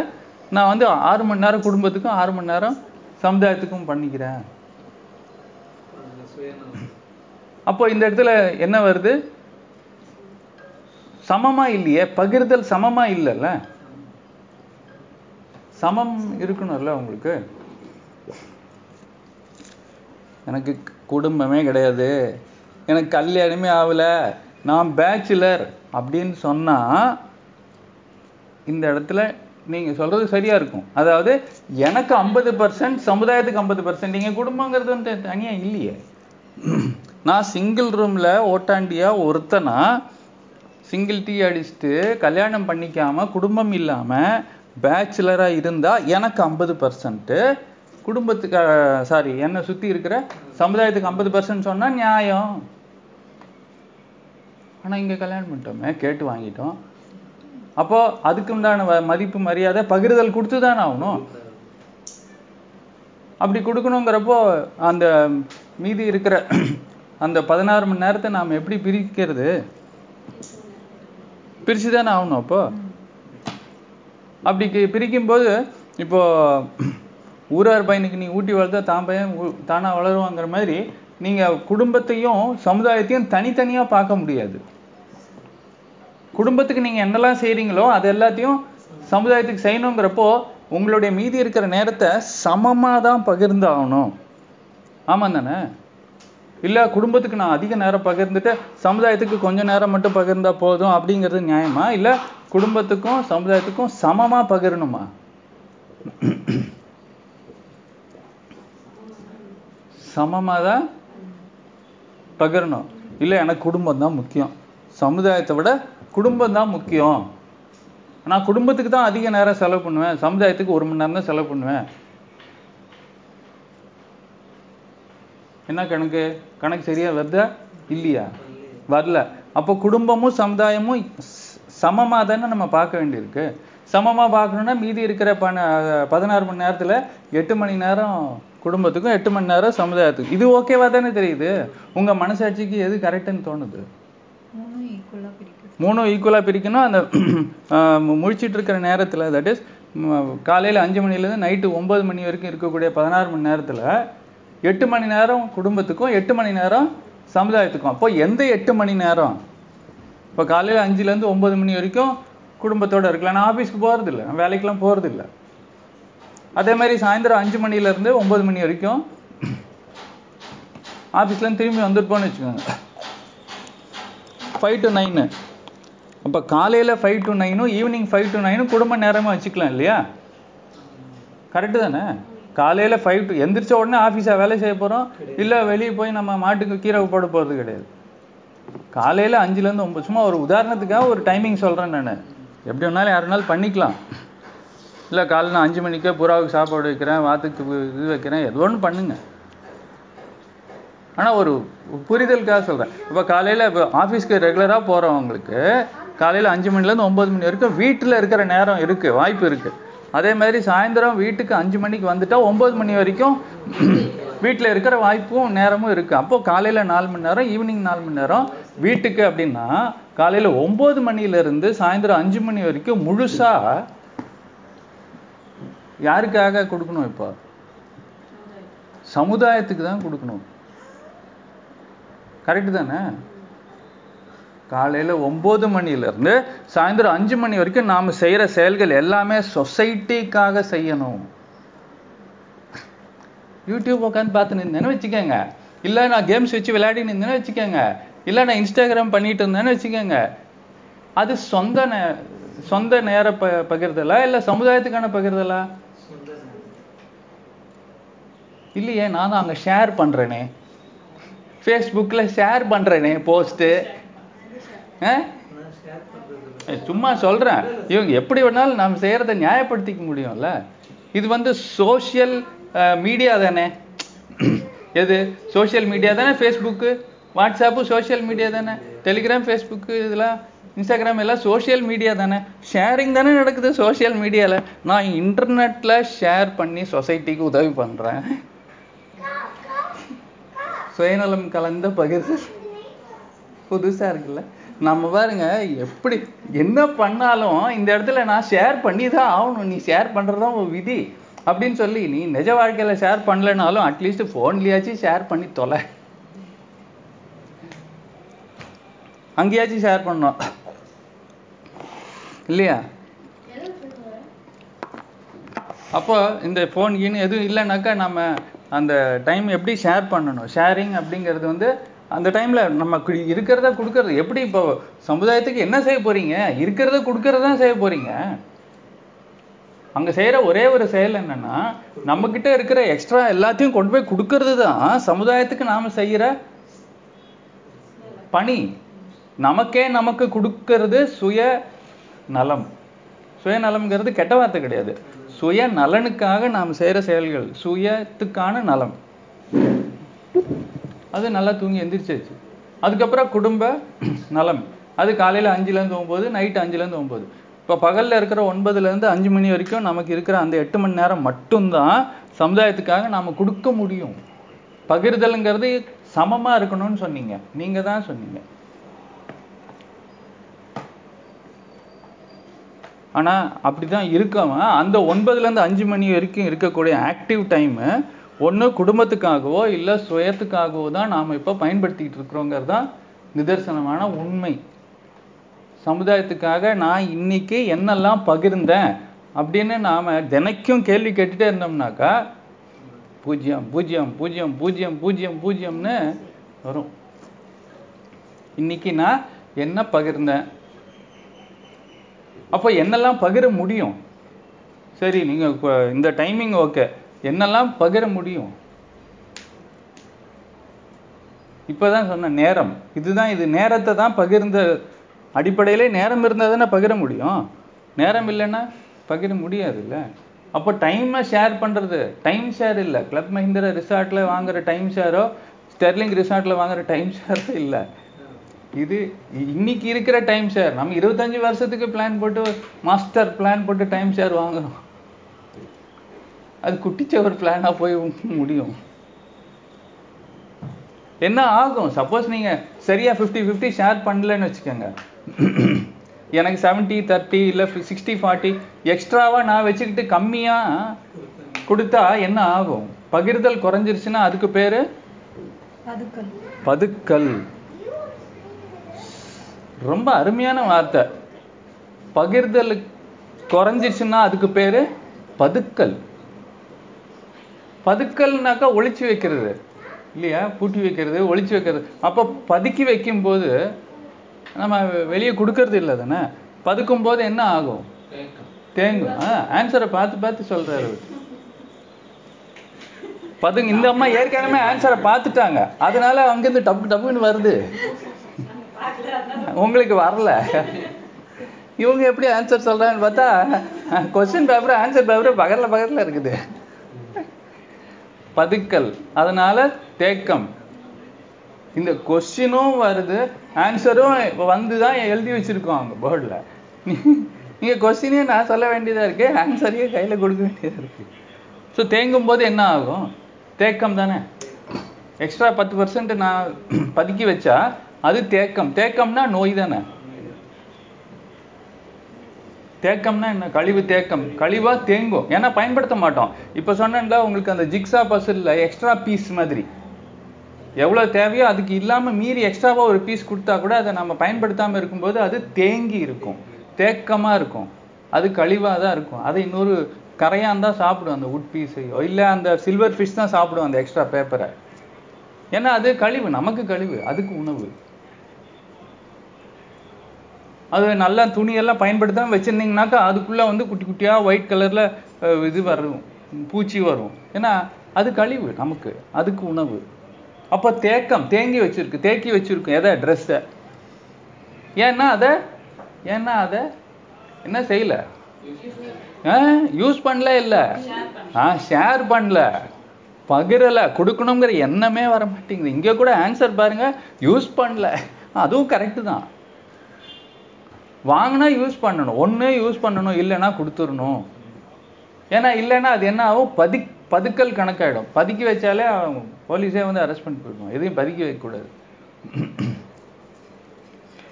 நான் வந்து 6 மணி நேரம் குடும்பத்துக்கும் 6 மணி நேரம் சமுதாயத்துக்கும் பண்ணிக்கிறேன். அப்போ இந்த இடத்துல என்ன வருது? சமமா இல்லையே, பகிர்தல் சமமா இல்லைல்ல. சமம் இருக்கணும்ல. உங்களுக்கு எனக்கு குடும்பமே கிடையாது, எனக்கு கல்யாணமே ஆகலை, நான் பேச்சுலர் அப்படின்னு சொன்னால் இந்த இடத்துல நீங்கள் சொல்கிறது சரியாக இருக்கும். அதாவது எனக்கு 50%, சமுதாயத்துக்கு 50%. நீங்கள் குடும்பங்கிறது வந்து தனியாக இல்லையே. நான் சிங்கிள் ரூமில் ஓட்டாண்டியாக ஒருத்தனா சிங்கிள் டீ அடிச்சுட்டு கல்யாணம் பண்ணிக்காமல் குடும்பம் இல்லாமல் பேச்சுலராக இருந்தால் எனக்கு 50%, குடும்பத்துக்கு என்னை சுற்றி இருக்கிற சமுதாயத்துக்கு 50% சொன்னால் நியாயம். ஆனால் இங்கே கல்யாணம் பண்ணிட்டோமே, கேட்டு வாங்கிட்டோம். அப்போது அதுக்கு உண்டான மதிப்பு மரியாதை பகிர்தல் கொடுத்து தானே ஆகணும். அப்படி கொடுக்கணுங்கிறப்போ அந்த மீதி இருக்கிற அந்த 16 மணி நேரத்தை நாம் எப்படி பிரிக்கிறது? பிரித்து தானே ஆகணும். அப்போது அப்படி பிரிக்கும்போது இப்போது ஊரார் பையனுக்கு நீ ஊட்டி வளர்த்தா தான் பையன் தானாக வளருவாங்கிற மாதிரி நீங்கள் குடும்பத்தையும் சமுதாயத்தையும் தனித்தனியாக பார்க்க முடியாது. குடும்பத்துக்கு நீங்கள் என்னெல்லாம் செய்கிறீங்களோ அது எல்லாத்தையும் சமுதாயத்துக்கு செய்யணுங்கிறப்போ உங்களுடைய மீதி இருக்கிற நேரத்தை சமமாக தான் பகிர்ந்தாகணும். ஆமாம் தானே? இல்லை குடும்பத்துக்கு நான் அதிக நேரம் பகிர்ந்துட்டு சமுதாயத்துக்கு கொஞ்சம் நேரம் மட்டும் பகிர்ந்தா போதும் அப்படிங்கிறது நியாயமா? இல்லை குடும்பத்துக்கும் சமுதாயத்துக்கும் சமமாக பகிரணுமா? சமமாக தான் பகிரணும். இல்லை எனக்கு குடும்பம் தான் முக்கியம், சமுதாயத்தை விட குடும்பம் தான் முக்கியம், நான் குடும்பத்துக்கு தான் அதிக நேரம் செலவு பண்ணுவேன், சமுதாயத்துக்கு 1 மணி நேரம் தான் செலவு பண்ணுவேன். என்ன கணக்கு சரியா வருதா இல்லையா? வரல. அப்போ குடும்பமும் சமுதாயமும் சமமாக தானே நம்ம பார்க்க வேண்டியிருக்கு. சமமாக பார்க்கணுன்னா மீதி இருக்கிற 16 மணி நேரத்தில் 8 மணி நேரம் குடும்பத்துக்கும் 8 மணி நேரம் சமுதாயத்துக்கும். இது ஓகேவா தானே தெரியுது? உங்க மனசாட்சிக்கு எது கரெக்டுன்னு தோணுது? மூணும் ஈக்குவலா பிரிக்கணும். அந்த முழிச்சிட்டு இருக்கிற நேரத்துல, தட் இஸ் காலையில 5 மணிலேருந்து நைட்டு 9 மணி வரைக்கும் இருக்கக்கூடிய 16 மணி நேரத்துல 8 மணி நேரம் குடும்பத்துக்கும் 8 மணி நேரம் சமுதாயத்துக்கும். அப்போ எந்த 8 மணி நேரம்? இப்போ காலையில 5லேருந்து 9 மணி வரைக்கும் குடும்பத்தோட இருக்கலாம். நான் ஆஃபீஸ்க்கு போறது இல்லை, நான் வேலைக்கெல்லாம் போறது இல்லை. அதே மாதிரி சாயந்தரம் 5 மணிலேருந்து 9 மணி வரைக்கும் ஆஃபீஸ்லேருந்து திரும்பி வந்துருப்போன்னு வச்சுக்கோங்க. 5 to 9. அப்போ காலையில் 5 to 9, ஈவினிங் 5 to 9 குடும்ப நேரமாக வச்சுக்கலாம் இல்லையா? கரெக்டு தானே? காலையில் 5 to எந்திரிச்ச உடனே ஆஃபீஸாக வேலை செய்ய போகிறோம் இல்லை, வெளியே போய் நம்ம மாட்டுக்கு கீரை போட போகிறது கிடையாது. காலையில் 5லேருந்து 9, சும்மா ஒரு உதாரணத்துக்காக ஒரு டைமிங் சொல்கிறேன் நான். எப்படி வேணாலும் யாருனாலும் பண்ணிக்கலாம். இல்லை காலையில் நான் 5 மணிக்கே புறாவுக்கு சாப்பாடு வைக்கிறேன், வாத்துக்கு இது வைக்கிறேன், எது ஒன்று பண்ணுங்க. ஆனால் ஒரு புரிதலுக்காக சொல்கிறேன். இப்போ காலையில் இப்போ ஆஃபீஸ்க்கு ரெகுலராக போகிறவங்களுக்கு காலையில் 5 மணிலேருந்து 9 மணி வரைக்கும் வீட்டில் இருக்கிற நேரம் இருக்குது, வாய்ப்பு இருக்குது. அதே மாதிரி சாயந்தரம் வீட்டுக்கு 5 மணிக்கு வந்துட்டால் 9 மணி வரைக்கும் வீட்டில் இருக்கிற வாய்ப்பும் நேரமும் இருக்குது. அப்போது காலையில் 4 மணி நேரம், ஈவினிங் 4 மணி நேரம் வீட்டுக்கு அப்படின்னா காலையில் 9 மணிலேருந்து சாயந்தரம் 5 மணி வரைக்கும் முழுசாக யாருக்காக கொடுக்கணும்? இப்போ சமுதாயத்துக்கு தான் கொடுக்கணும். கரெக்டு தானே? காலையில் 9 மணிலேருந்து சாயந்தரம் 5 மணி வரைக்கும் நாம் செய்கிற செயல்கள் எல்லாமே சொசைட்டிக்காக செய்யணும். யூடியூப் உட்காந்து பார்த்து நின்றேன்னு வச்சுக்கோங்க, இல்லை நான் கேம்ஸ் வச்சு விளையாடி நின்றேன்னு வச்சுக்கோங்க, இல்லை நான் இன்ஸ்டாகிராம் பண்ணிட்டு இருந்தேன்னு வச்சுக்கோங்க, அது சொந்த நேர பகிர்தலா இல்லை சமுதாயத்துக்கான பகிர்தலா? இல்லையே, நான் அங்கே ஷேர் பண்ணுறேனே, ஃபேஸ்புக்கில் ஷேர் பண்ணுறேனே போஸ்ட்டு, சும்மா சொல்கிறேன். இவங்க எப்படி வேணாலும் நம்ம செய்கிறத நியாயப்படுத்திக்க முடியும்ல. இது சோஷியல் மீடியா தானே, எது சோஷியல் மீடியா தானே, ஃபேஸ்புக்கு வாட்ஸ்அப்பு சோஷியல் மீடியா தானே, டெலிகிராம் ஃபேஸ்புக்கு இதெல்லாம் இன்ஸ்டாகிராம் எல்லாம் சோஷியல் மீடியா தானே, ஷேரிங் தானே நடக்குது சோஷியல் மீடியாவில். நான் இன்டர்நெட்டில் ஷேர் பண்ணி சொசைட்டிக்கு உதவி பண்ணுறேன். சுயநலம் கலந்த பகிர்வு புதுசாக இருக்குல்ல. நம்ம பாருங்க எப்படி என்ன பண்ணாலும் இந்த இடத்துல நான் ஷேர் பண்ணி தான் ஆகணும், நீ ஷேர் பண்ணுறதான் உன் விதி அப்படின்னு சொல்லி நீ நிஜ வாழ்க்கையில் ஷேர் பண்ணலைனாலும் அட்லீஸ்ட் ஃபோன்லேயாச்சும் ஷேர் பண்ணி தொலை, அங்கேயாச்சும் ஷேர் பண்ணோம் இல்லையா? அப்போ இந்த ஃபோன் கீனு எதுவும் இல்லைனாக்கா நம்ம அந்த டைம் எப்படி ஷேர் பண்ணணும்? ஷேரிங் அப்படிங்கிறது அந்த டைமில் நம்ம இருக்கிறத கொடுக்கறது. எப்படி இப்போ சமுதாயத்துக்கு என்ன செய்ய போகிறீங்க? இருக்கிறத கொடுக்கறதான் செய்ய போகிறீங்க. அங்கே செய்கிற ஒரே ஒரு செயல் என்னென்னா நம்மக்கிட்ட இருக்கிற எக்ஸ்ட்ரா எல்லாத்தையும் கொண்டு போய் கொடுக்கறது தான் சமுதாயத்துக்கு நாம் செய்கிற பணி. நமக்கே நமக்கு கொடுக்கறது சுயநலம். சுயநலம்ங்கிறது கெட்ட வார்த்தை கிடையாது, சுய நலனுக்காக நாம் செய்கிற செயல்கள் சுயத்துக்கான நலம். அது நல்லா தூங்கி எந்திரிச்சாச்சு. அதுக்கப்புறம் குடும்ப நலம், அது காலையில் 5லேருந்து 9, நைட்டு 5லேருந்து 9. இப்போ பகலில் இருக்கிற 9லேருந்து 5 மணி வரைக்கும் நமக்கு இருக்கிற அந்த 8 மணி நேரம் மட்டும்தான் சமுதாயத்துக்காக நாம் கொடுக்க முடியும். பகிர்தலுங்கிறது சமமாக இருக்கணும்னு சொன்னீங்க, நீங்கள் தான் சொன்னீங்க. ஆனால் அப்படி தான் இருக்கவன் அந்த 9லேருந்து 5 மணி வரைக்கும் இருக்கக்கூடிய ஆக்டிவ் டைமு ஒன்று குடும்பத்துக்காகவோ இல்லை சுயத்துக்காகவோ தான் நாம் இப்போ பயன்படுத்திக்கிட்டு இருக்கிறோங்கிறது தான் நிதர்சனமான உண்மை. சமுதாயத்துக்காக நான் இன்னைக்கு என்னெல்லாம் பகிர்ந்தேன் அப்படின்னு நாம் தினைக்கும் கேள்வி கேட்டுகிட்டே இருந்தோம்னாக்கா 0 0 0 0 0 0ன்னு வரும். இன்னைக்கு நான் என்ன பகிர்ந்தேன், அப்போ என்னெல்லாம் பகிர முடியும்? சரி, நீங்கள் இந்த டைமிங் ஓகே, என்னெல்லாம் பகிர முடியும்? இப்போதான் சொன்ன நேரம் இதுதான். இது நேரத்தை தான் பகிர்ந்த அடிப்படையிலே நேரம் இருந்தால் தானே பகிர முடியும், நேரம் இல்லைன்னா பகிர முடியாதுல்ல. அப்போ டைமை ஷேர் பண்ணுறது டைம் ஷேர் இல்லை, கிளப் மஹிந்திரா ரிசார்ட்டில் வாங்குகிற டைம் ஷேரோ ஸ்டெர்லிங் ரிசார்ட்டில் வாங்குகிற டைம் ஷேரோ இல்லை. இது இன்னைக்கு இருக்கிற டைம் ஷேர். நம்ம 25 வருஷத்துக்கு பிளான் போட்டு மாஸ்டர் பிளான் போட்டு டைம் ஷேர் வாங்குறோம், அது குட்டிச்சவர் பிளானாக போய் முடியும். என்ன ஆகும்? சப்போஸ் நீங்கள் சரியாக 50-50 ஷேர் பண்ணலன்னு வச்சுக்கோங்க, எனக்கு 70-30 இல்லை 60-40 எக்ஸ்ட்ராவாக நான் வச்சுக்கிட்டு கம்மியாக கொடுத்தா என்ன ஆகும்? பகிர்தல் குறைஞ்சிருச்சுன்னா அதுக்கு பேர் பதுக்கல். ரொம்ப அருமையான வார்த்தை. பகிர்தல் குறைஞ்சிச்சுன்னா அதுக்கு பேரு பதுக்கல். பதுக்கல்னாக்கா ஒளிச்சு வைக்கிறது இல்லையா, பூட்டி வைக்கிறது, ஒளிச்சு வைக்கிறது. அப்போ பதுக்கி வைக்கும் போது நம்ம வெளியே கொடுக்கறது இல்லை தானே, பதுக்கும் போது என்ன ஆகும்? தேங்கும். ஆன்சரை பார்த்து பார்த்து சொல்றாரு. பதுங்க, இந்த அம்மா ஏற்கனவே ஆன்சரை பார்த்துட்டாங்க, அதனால அங்கிருந்து டப்பு டப்புன்னு வருது, உங்களுக்கு வரல. இவங்க எப்படி ஆன்சர் சொல்றாங்கன்னு பார்த்தா கொஸ்டின் பேப்பர் ஆன்சர் பேப்பர் பகர்ல இருக்குது. பதுக்கல், அதனால தேக்கம். இந்த கொஸ்டினும் வருது, ஆன்சரும் வந்து தான் எழுதி வச்சுருக்கோம் அவங்க போர்டில். நீங்கள் கொஸ்டினே நான் சொல்ல வேண்டியதாக இருக்குது, ஆன்சரையே கையில் கொடுக்க வேண்டியதாக இருக்குது. ஸோ தேங்கும் போது என்ன ஆகும்? தேக்கம் தானே. எக்ஸ்ட்ரா 10% நான் பதுக்கி வச்சா அது தேக்கம். தேக்கம்னா நோய் தானே. தேக்கம்னா என்ன? கழிவு தேக்கம். கழிவாக தேங்கும், ஏன்னா பயன்படுத்த மாட்டோம். இப்போ சொன்னேன்ல உங்களுக்கு அந்த ஜிக்ஸா பசில் எக்ஸ்ட்ரா பீஸ் மாதிரி எவ்வளோ தேவையோ அதுக்கு இல்லாமல் மீறி எக்ஸ்ட்ராவாக ஒரு பீஸ் கொடுத்தா கூட அதை நம்ம பயன்படுத்தாமல் இருக்கும்போது அது தேங்கி இருக்கும், தேக்கமாக இருக்கும், அது கழிவாக தான் இருக்கும். அது இன்னொரு கரையான் தான் சாப்பிடும் அந்த உட் பீஸையோ, இல்லை அந்த சில்வர் ஃபிஷ் தான் சாப்பிடும் அந்த எக்ஸ்ட்ரா பேப்பரை. ஏன்னா அது கழிவு, நமக்கு கழிவு, அதுக்கு உணவு. அது நல்லா துணியெல்லாம் பயன்படுத்தாமல் வச்சுருந்தீங்கன்னாக்கா அதுக்குள்ளே வந்து குட்டி குட்டியாக ஒயிட் கலரில் இது வரும், பூச்சி வரும். ஏன்னா அது கழிவு, நமக்கு அதுக்கு உணவு. அப்போ தேக்கம், தேங்கி வச்சுருக்கு, தேக்கி வச்சுருக்கும். எதை? ட்ரெஸ்ஸை. ஏன்னா அதை என்ன செய்யலை, யூஸ் பண்ணல, இல்லை ஷேர் பண்ணல, பகிரலை, கொடுக்கணுங்கிற எண்ணமே வர மாட்டேங்குது. இங்கே கூட ஆன்சர் பாருங்கள், யூஸ் பண்ணல. அதுவும் கரெக்டு தான். வாங்கினா யூஸ் பண்ணணும், ஒன்று யூஸ் பண்ணணும், இல்லைன்னா கொடுத்துடணும். ஏன்னா இல்லைன்னா அது என்ன ஆகும்? பதுக்கல் கணக்காயிடும். பதுக்கி வச்சாலே போலீஸே வந்து அரெஸ்ட் பண்ணி போயிடும். எதையும் பதுக்கி வைக்கக்கூடாது.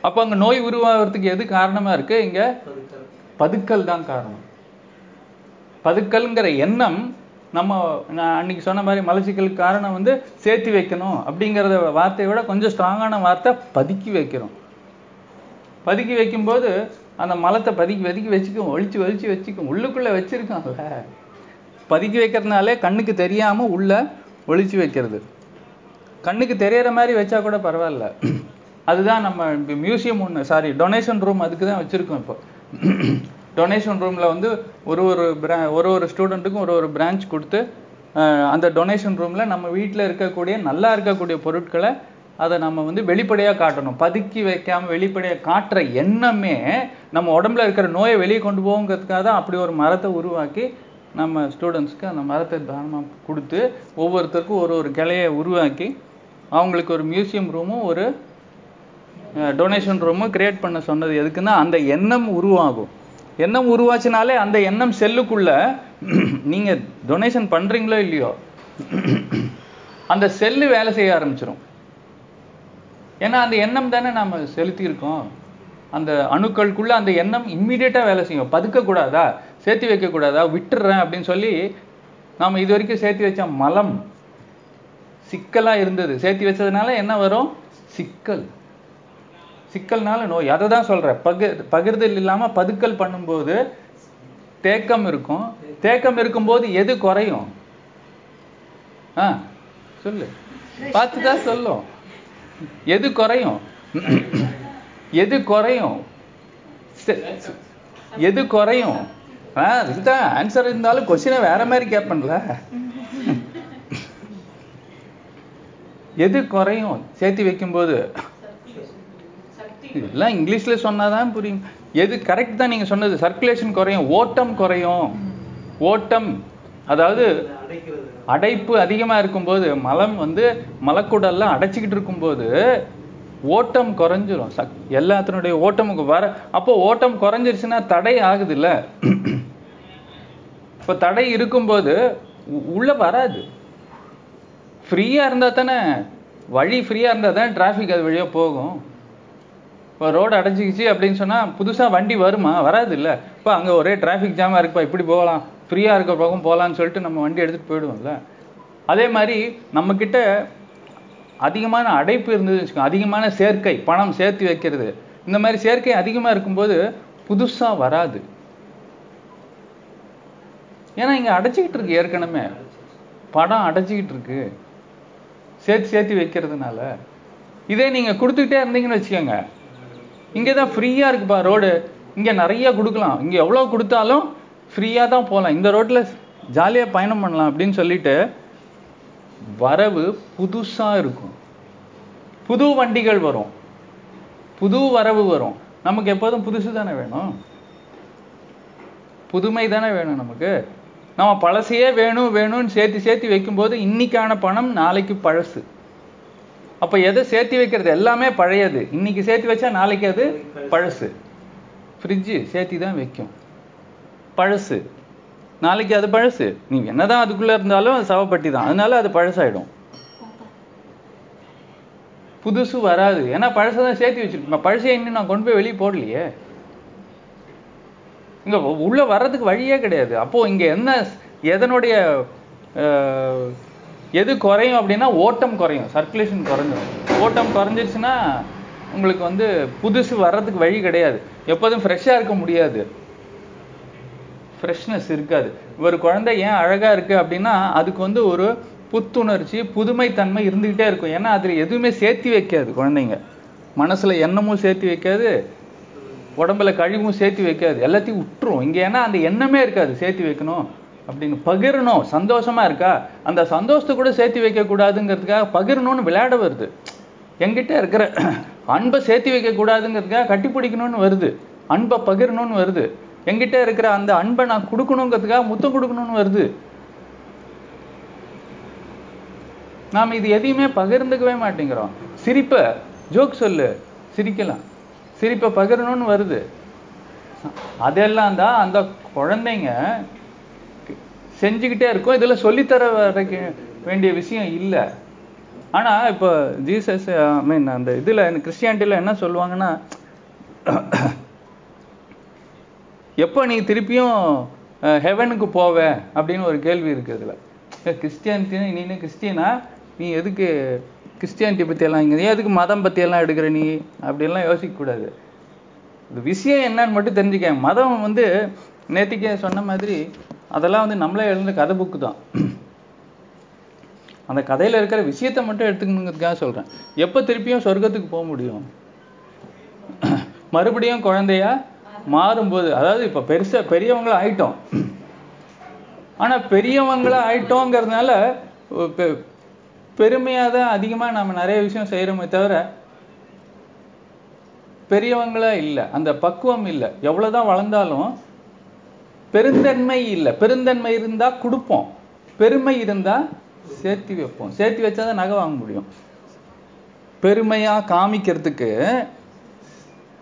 அப்போ அங்கே நோய் உருவாகிறதுக்கு எது காரணமாக இருக்குது? இங்கே பதுக்கல் தான் காரணம். பதுக்கல்ங்கிற எண்ணம் நம்ம அன்னைக்கு சொன்ன மாதிரி மலச்சிக்கலுக்கு காரணம் வந்து சேர்த்து வைக்கணும் அப்படிங்கிறத வார்த்தையை விட கொஞ்சம் ஸ்ட்ராங்கான வார்த்தை பதுக்கி வைக்கிறோம். பதுக்கி வைக்கும்போது அந்த மலத்தை பதுக்கி வச்சுக்கும், ஒழிச்சு வச்சுக்கும், உள்ளுக்குள்ளே வச்சுருக்காங்கல்ல. பதுக்கி வைக்கிறதுனாலே கண்ணுக்கு தெரியாமல் உள்ளே ஒழிச்சு வைக்கிறது. கண்ணுக்கு தெரியற மாதிரி வச்சா கூட பரவாயில்ல. அதுதான் நம்ம மியூசியம் ஒன்று, டொனேஷன் ரூம் அதுக்கு தான் வச்சுருக்கோம். இப்போ டொனேஷன் ரூமில் வந்து ஒரு ஒரு ஸ்டூடெண்ட்டுக்கும் ஒரு பிரான்ச் கொடுத்து அந்த டொனேஷன் ரூமில் நம்ம வீட்டில் இருக்கக்கூடிய நல்லா இருக்கக்கூடிய பொருட்களை அதை நம்ம வந்து வெளிப்படையாக காட்டணும். பதுக்கி வைக்காமல் வெளிப்படையாக காட்டுற எண்ணமே நம்ம உடம்புல இருக்கிற நோயை வெளியே கொண்டு போங்கிறதுக்காக தான் அப்படி ஒரு மரத்தை உருவாக்கி நம்ம ஸ்டூடெண்ட்ஸ்க்கு அந்த மரத்தை தானமாக கொடுத்து ஒவ்வொருத்தருக்கும் ஒரு கிளையை உருவாக்கி அவங்களுக்கு ஒரு மியூசியம் ரூமும் ஒரு டொனேஷன் ரூமும் கிரியேட் பண்ண சொன்னது எதுக்குன்னா அந்த எண்ணம் உருவாகும். எண்ணம் உருவாச்சுனாலே அந்த எண்ணம் செல்லுக்குள்ளே, நீங்கள் டொனேஷன் பண்ணுறீங்களோ இல்லையோ, அந்த செல்லு வேலை செய்ய ஆரம்பிச்சிடும். ஏன்னா அந்த எண்ணம் தானே நம்ம செலுத்தியிருக்கோம். அந்த அணுக்களுக்குள்ளே அந்த எண்ணம் இம்மீடியட்டாக வேலை செய்யும். பதுக்கக்கூடாதா, சேர்த்து வைக்கக்கூடாதா, விட்டுடுறேன் அப்படின்னு சொல்லி நாம் இது வரைக்கும் சேர்த்து வச்ச மலம் சிக்கலாக இருந்தது. சேர்த்து வச்சதுனால என்ன வரும்? சிக்கல்னால நோய். அதை தான் சொல்கிறேன், பகிர்தல் இல்லாமல் பதுக்கல் பண்ணும்போது தேக்கம் இருக்கும். தேக்கம் இருக்கும்போது எது குறையும்? சொல்லு, பார்த்து தான் சொல்லும். எது குறையும் இதுதான் ஆன்சர். இருந்தாலும் கொஸ்டினை வேற மாதிரி கேட்பன்ல. எது குறையும் சேர்த்து வைக்கும்போது? இதெல்லாம் இங்கிலீஷ்ல சொன்னாதான் புரியும். எது கரெக்ட் தான் நீங்க சொன்னது. சர்க்குலேஷன் குறையும், ஓட்டம், அதாவது அடைப்பு அதிகமாக இருக்கும்போது, மலம் வந்து மலக்குடல்லாம் அடைச்சிக்கிட்டு இருக்கும்போது ஓட்டம் குறைஞ்சிரும். எல்லாத்தினுடைய ஓட்டமுக்கு அப்போ ஓட்டம் குறைஞ்சிருச்சுன்னா தடை ஆகுதுல்ல. இப்போ தடை இருக்கும்போது உள்ளே வராது. ஃப்ரீயாக இருந்தால் தானே, வழி ஃப்ரீயாக இருந்தால் தானே டிராஃபிக் அது வழியாக போகும். இப்போ ரோடு அடைச்சிக்கிச்சு அப்படின்னு சொன்னால் புதுசாக வண்டி வருமா? வராது இல்லை. இப்போ அங்கே ஒரே டிராஃபிக் ஜாமாக இருக்குப்பா, இப்படி போகலாம், ஃப்ரீயாக இருக்கிற பக்கம் போகலான்னு சொல்லிட்டு நம்ம வண்டி எடுத்துகிட்டு போயிடுவோம்ல. அதே மாதிரி நம்மக்கிட்ட அதிகமான அடைப்பு இருந்ததுன்னு வச்சுக்கோங்க, அதிகமான சேர்க்கை, பணம் சேர்த்து வைக்கிறது, இந்த மாதிரி சேர்க்கை அதிகமாக இருக்கும்போது புதுசாக வராது. ஏன்னா இங்கே அடைச்சிக்கிட்டு இருக்கு, ஏற்கனவே பணம் அடைச்சிக்கிட்டு இருக்கு சேர்த்து வைக்கிறதுனால. இதே நீங்கள் கொடுத்துக்கிட்டே இருந்தீங்கன்னு வச்சுக்கோங்க, இங்கே தான் ஃப்ரீயாக இருக்குப்பா ரோடு, இங்கே நிறையா கொடுக்கலாம், இங்கே எவ்வளோ கொடுத்தாலும் ஃப்ரீயாக தான் போகலாம், இந்த ரோட்டில் ஜாலியாக பயணம் பண்ணலாம் அப்படின்னு சொல்லிட்டு வரவு புதுசாக இருக்கும். புது வண்டிகள் வரும், புது வரவு வரும். நமக்கு எப்போதும் புதுசு தானே வேணும், புதுமை தானே வேணும் நமக்கு. நம்ம பழசையே வேணும்னு சேர்த்து வைக்கும்போது இன்னைக்கான பணம் நாளைக்கு பழசு, அப்போ எதை சேர்த்து வைக்கிறது எல்லாமே பழையது. இன்னைக்கு சேர்த்து வச்சா நாளைக்கு அது பழசு. ஃப்ரிட்ஜு சேர்த்தி தான் வைக்கும், பழசு நாளைக்கு அது பழசு. நீங்கள் என்ன தான் அதுக்குள்ளே இருந்தாலும் அது சவப்பட்டி தான், அதனால அது பழசாயிடும், புதுசு வராது. ஏன்னா பழசை தான் சேர்த்து வச்சுருக்கேன். பழசை இன்னும் நான் கொண்டு போய் வெளியே போடலையே, இங்கே உள்ளே வர்றதுக்கு வழியே கிடையாது. அப்போது இங்கே என்ன எதனுடைய எது குறையும் அப்படின்னா ஓட்டம் குறையும், சர்க்குலேஷன் குறையும். ஓட்டம் குறைஞ்சிருச்சுன்னா உங்களுக்கு வந்து புதுசு வர்றதுக்கு வழி கிடையாது. எப்போதும் ஃப்ரெஷ்ஷாக இருக்க முடியாது, ஃப்ரெஷ்னஸ் இருக்காது. ஒரு குழந்தை ஏன் அழகாக இருக்குது அப்படின்னா அதுக்கு வந்து ஒரு புத்துணர்ச்சி புதுமைத்தன்மை இருந்துக்கிட்டே இருக்கும். ஏன்னா அதில் எதுவுமே சேர்த்து வைக்காது குழந்தைங்க, மனசில் எண்ணமும் சேர்த்து வைக்காது, உடம்புல கழிவும் சேர்த்து வைக்காது, எல்லாத்தையும் விட்டுரும் இங்கே. ஏன்னா அந்த எண்ணமே இருக்காது சேர்த்து வைக்கணும் அப்படின்னு. பகிரணும், சந்தோஷமாக இருக்கா அந்த சந்தோஷத்தை கூட சேர்த்து வைக்கக்கூடாதுங்கிறதுக்காக பகிரணும்னு விளையாட வருது. எங்கிட்ட இருக்கிற அன்பை சேர்த்து வைக்கக்கூடாதுங்கிறதுக்காக கட்டி பிடிக்கணும்னு வருது, அன்பை பகிரணும்னு வருது. எங்கிட்ட இருக்கிற அந்த அன்பை நான் கொடுக்கணுங்கிறதுக்காக முத்தம் கொடுக்கணும்னு வருது. நாம் இது எதையுமே பகிர்ந்துக்கவே மாட்டேங்கிறோம். சிரிப்பை ஜோக் சொல்லு சிரிக்கலாம், சிரிப்பை பகிரணும்னு வருது. அதெல்லாம் தான் அந்த குழந்தைங்க செஞ்சுக்கிட்டே இருக்கும், இதில் சொல்லித்தர வேண்டிய விஷயம் இல்லை. ஆனால் இப்போ ஜீசஸ் ஐ மீன் அந்த இதில் கிறிஸ்டியானிட்டியில் என்ன சொல்லுவாங்கன்னா, எப்போ நீ திருப்பியும் ஹெவனுக்கு போவ அப்படின்னு ஒரு கேள்வி இருக்குது. இதில் கிறிஸ்டியானிட்டி நீனு கிறிஸ்டியனா, நீ எதுக்கு கிறிஸ்டியானிட்டி பற்றியெல்லாம் இங்கே, நீ எதுக்கு மதம் பற்றியெல்லாம் எடுக்கிற நீ அப்படின்லாம் யோசிக்கக்கூடாது. இந்த விஷயம் என்னன்னு மட்டும் தெரிஞ்சுக்க. மதம் வந்து நேற்றுக்கே சொன்ன மாதிரி அதெல்லாம் வந்து நம்மளே எழுந்த கதை புக்கு தான். அந்த கதையில் இருக்கிற விஷயத்தை மட்டும் எடுத்துக்கணுங்கிறதுக்காக சொல்கிறேன். எப்போ திருப்பியும் சொர்க்கத்துக்கு போக முடியும்? மறுபடியும் குழந்தையா மாறும்போது. அதாவது இப்போ பெருசாக பெரியவங்களாக ஆயிட்டோம், ஆனால் பெரியவங்களாக ஆயிட்டோங்கிறதுனால பெருமையாக தான் அதிகமாக நம்ம நிறைய விஷயம் செய்கிறோமே தவிர பெரியவங்களா இல்லை, அந்த பக்குவம் இல்லை. எவ்வளோதான் வளர்ந்தாலும் பெருந்தன்மை இல்லை. பெருந்தன்மை இருந்தால் கொடுப்போம், பெருமை இருந்தால் சேர்த்து வைப்போம். சேர்த்து வச்சா தான் நகை வாங்க முடியும். பெருமையாக காமிக்கிறதுக்கு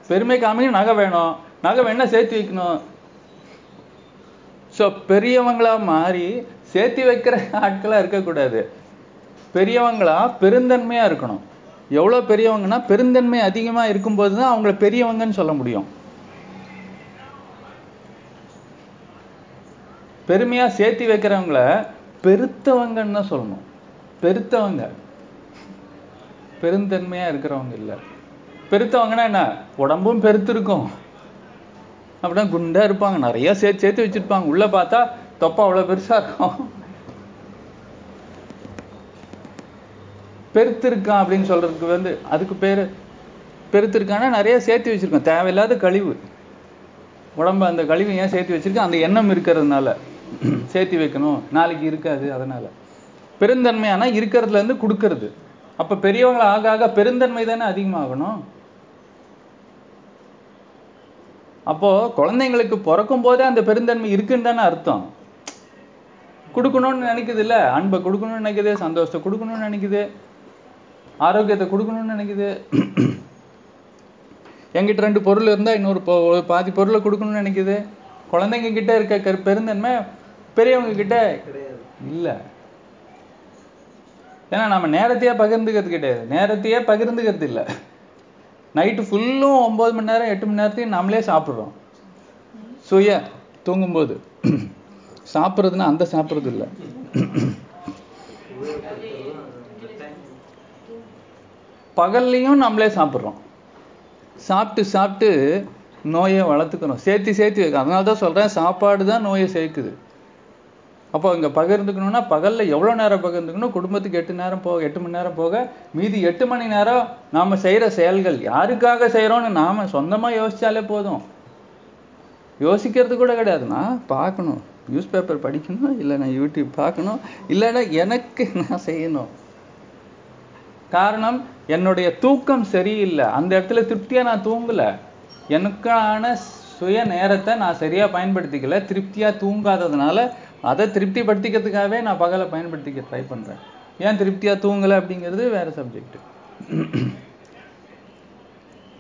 பெருமை காமிக்க நகை வேணும், நகை வேணா சேர்த்து வைக்கணும். ஸோ பெரியவங்களா மாறி சேர்த்து வைக்கிற ஆட்களாக இருக்கக்கூடாது, பெரியவங்களா பெருந்தன்மையாக இருக்கணும். எவ்வளோ பெரியவங்கன்னா பெருந்தன்மை அதிகமாக இருக்கும்போது தான் அவங்கள பெரியவங்கன்னு சொல்ல முடியும். பெருமையாக சேர்த்து வைக்கிறவங்கள பெருத்தவங்கன்னு தான் சொல்லணும். பெருத்தவங்க பெருந்தன்மையாக இருக்கிறவங்க இல்லை. பெருத்தவங்கன்னா என்ன, உடம்பும் பெருத்திருக்கும், அப்படின்னா குண்டாக இருப்பாங்க, நிறையா சேர்த்து சேர்த்து வச்சுருப்பாங்க, உள்ளே பார்த்தா தொப்பா அவ்வளோ பெருசாக இருக்கும். பெருத்திருக்கான் அப்படின்னு சொல்கிறதுக்கு வந்து அதுக்கு பேர் பெருத்திருக்கான்னா நிறையா சேர்த்து வச்சுருக்கோம், தேவையில்லாத கழிவு உடம்பு. அந்த கழிவு ஏன் சேர்த்து வச்சுருக்கேன், அந்த எண்ணம் இருக்கிறதுனால சேர்த்து வைக்கணும், நாளைக்கு இருக்காது. அதனால் பெருந்தன்மையானா இருக்கிறதுலேருந்து கொடுக்கறது. அப்போ பெரியவங்களை ஆக ஆக பெருந்தன்மை தானே அதிகமாகணும். அப்போது குழந்தைங்களுக்கு பிறக்கும் போதே அந்த பெருந்தன்மை இருக்குன்னு தானே அர்த்தம். கொடுக்கணும்னு நினைக்குது இல்லை, அன்பை கொடுக்கணும்னு நினைக்குது, சந்தோஷத்தை கொடுக்கணும்னு நினைக்குது, ஆரோக்கியத்தை கொடுக்கணும்னு நினைக்குது. என்கிட்ட ரெண்டு பொருள் இருந்தால் இன்னொரு பாதி பொருளை கொடுக்கணும்னு நினைக்குது. குழந்தைங்க கிட்ட இருக்க பெருந்தன்மை பெரியவங்க கிட்ட இல்லை. ஏன்னா நம்ம நேரத்தையே பகிர்ந்துக்கிறது கிடையாது, நேரத்தையே பகிர்ந்துக்கிறது இல்லை. நைட்டு ஃபுல்லும் 9 மணி நேரம் 8 மணி நேரத்தையும் நம்மளே சாப்பிட்றோம். சுய தூங்கும்போது சாப்பிட்றதுன்னா அந்த சாப்பிட்றது இல்லை. பகல்லையும் நம்மளே சாப்பிட்றோம், சாப்பிட்டு சாப்பிட்டு நோயை வளர்த்துக்கணும், சேர்த்து சேர்த்து வைக்கணும். அதனால தான் சொல்கிறேன், சாப்பாடு தான் நோயை சேர்க்குது. அப்போ இங்கே பகிர்ந்துக்கணும்னா பகலில் எவ்வளோ நேரம் பகிர்ந்துக்கணும், குடும்பத்துக்கு 8 மணி நேரம் போக மீதி 8 மணி நேரம் நாம் செய்கிற செயல்கள் யாருக்காக செய்கிறோன்னு நாம் சொந்தமாக யோசித்தாலே போதும். யோசிக்கிறது கூட கிடையாதுன்னா பார்க்கணும், நியூஸ் பேப்பர் படிக்கணும், இல்லைன்னா யூடியூப் பார்க்கணும், இல்லைன்னா எனக்கு நான் செய்யணும். காரணம் என்னுடைய தூக்கம் சரியில்லை, அந்த இடத்துல திருப்தியாக நான் தூங்கலை, எனக்கான சுய நேரத்தை நான் சரியாக பயன்படுத்திக்கல, திருப்தியாக தூங்காததுனால அதை திருப்திப்படுத்திக்கிறதுக்காகவே நான் பகலை பயன்படுத்திக்க ட்ரை பண்ணுறேன். ஏன் திருப்தியாக தூங்கலை அப்படிங்கிறது வேறு சப்ஜெக்ட்.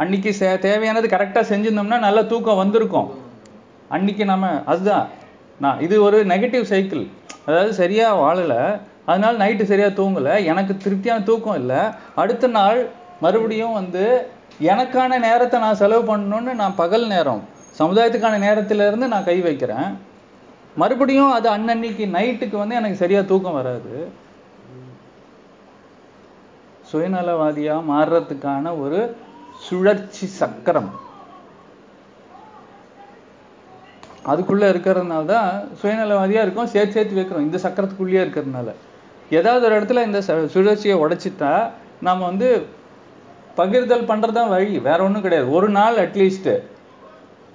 அன்னைக்கு தேவையானது கரெக்டாக செஞ்சிருந்தோம்னா நல்லா தூக்கம் வந்திருக்கும். அன்னைக்கு நம்ம அதுதான் நான் இது ஒரு நெகட்டிவ் சைக்கிள். அதாவது சரியாக வாழலை, அதனால நைட்டு சரியாக தூங்கலை, எனக்கு திருப்தியான தூக்கம் இல்லை, அடுத்த நாள் மறுபடியும் எனக்கான நேரத்தை நான் செலவு பண்ணணும்னு நான் பகல் நேரம் சமுதாயத்துக்கான நேரத்திலேருந்து நான் கை வைக்கிறேன். மறுபடியும் அது அன்னன்னைக்கு நைட்டுக்கு எனக்கு சரியாக தூக்கம் வராது. சுயநலவாதியாக மாறுறதுக்கான ஒரு சுழற்சி சக்கரம் அதுக்குள்ளே இருக்கிறதுனால தான் சுயநலவாதியாக இருக்கும், சேர்த்து சேர்த்து வைக்கிறோம். இந்த சக்கரத்துக்குள்ளேயே இருக்கிறதுனால ஏதாவது ஒரு இடத்துல இந்த சுழற்சியை உடைச்சிட்டா நம்ம பகிர்தல் பண்ணுறது தான் வழி, வேற ஒன்றும் கிடையாது. ஒரு நாள் அட்லீஸ்ட்டு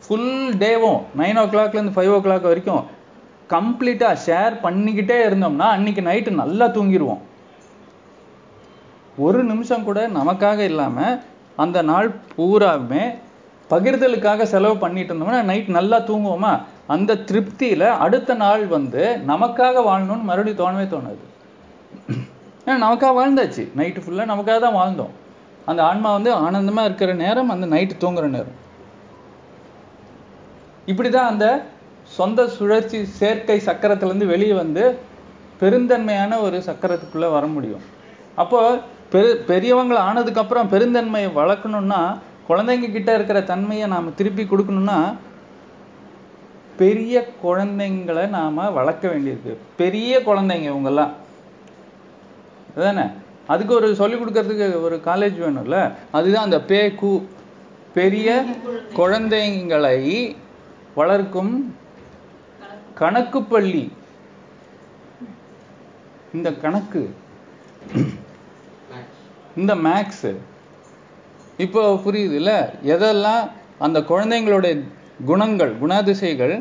ஃபுல் டேவும் 9 o'clockலேருந்து 5 o'clock வரைக்கும் கம்ப்ளீட்டாக ஷேர் பண்ணிக்கிட்டே இருந்தோம்னா அன்னைக்கு நைட்டு நல்லா தூங்கிடுவோம். ஒரு நிமிஷம் கூட நமக்காக இல்லாமல் அந்த நாள் பூராவுமே பகிர்தலுக்காக செலவு பண்ணிட்டு இருந்தோம்னா நைட் நல்லா தூங்குவோமா? அந்த திருப்தியில் அடுத்த நாள் நமக்காக வாழணும்னு மறுபடியும் தோணவே தோணாது. ஏன்னா நமக்காக வாழ்ந்தாச்சு, நைட்டு ஃபுல்லாக நமக்காக தான் வாழ்ந்தோம். அந்த ஆன்மா ஆனந்தமாக இருக்கிற நேரம் அந்த நைட்டு தூங்குற நேரம். இப்படி தான் அந்த சொந்த சுழற்சி சேர்க்கை சக்கரத்துலேருந்து வெளியே பெருந்தன்மையான ஒரு சக்கரத்துக்குள்ளே வர முடியும். அப்போது பெரியவங்களை ஆனதுக்கப்புறம் பெருந்தன்மையை வளர்க்கணும்னா, குழந்தைங்க கிட்ட இருக்கிற தன்மையை நாம் திருப்பி கொடுக்கணும்னா பெரிய குழந்தைங்களை நாம் வளர்க்க வேண்டியிருக்கு. பெரிய குழந்தைங்க இவங்கெல்லாம் அதானே, அதுக்கு ஒரு சொல்லிக் கொடுக்கறதுக்கு ஒரு காலேஜ் வேணும்ல. அதுதான் அந்த பேகு, பெரிய குழந்தைங்களை வளர்க்கும் கணக்கு பள்ளி. இந்த கணக்கு, இந்த மேக்ஸு இப்போ புரியுது இல்லை? எதெல்லாம் அந்த குழந்தைங்களுடைய குணங்கள் குணாதிசைகள்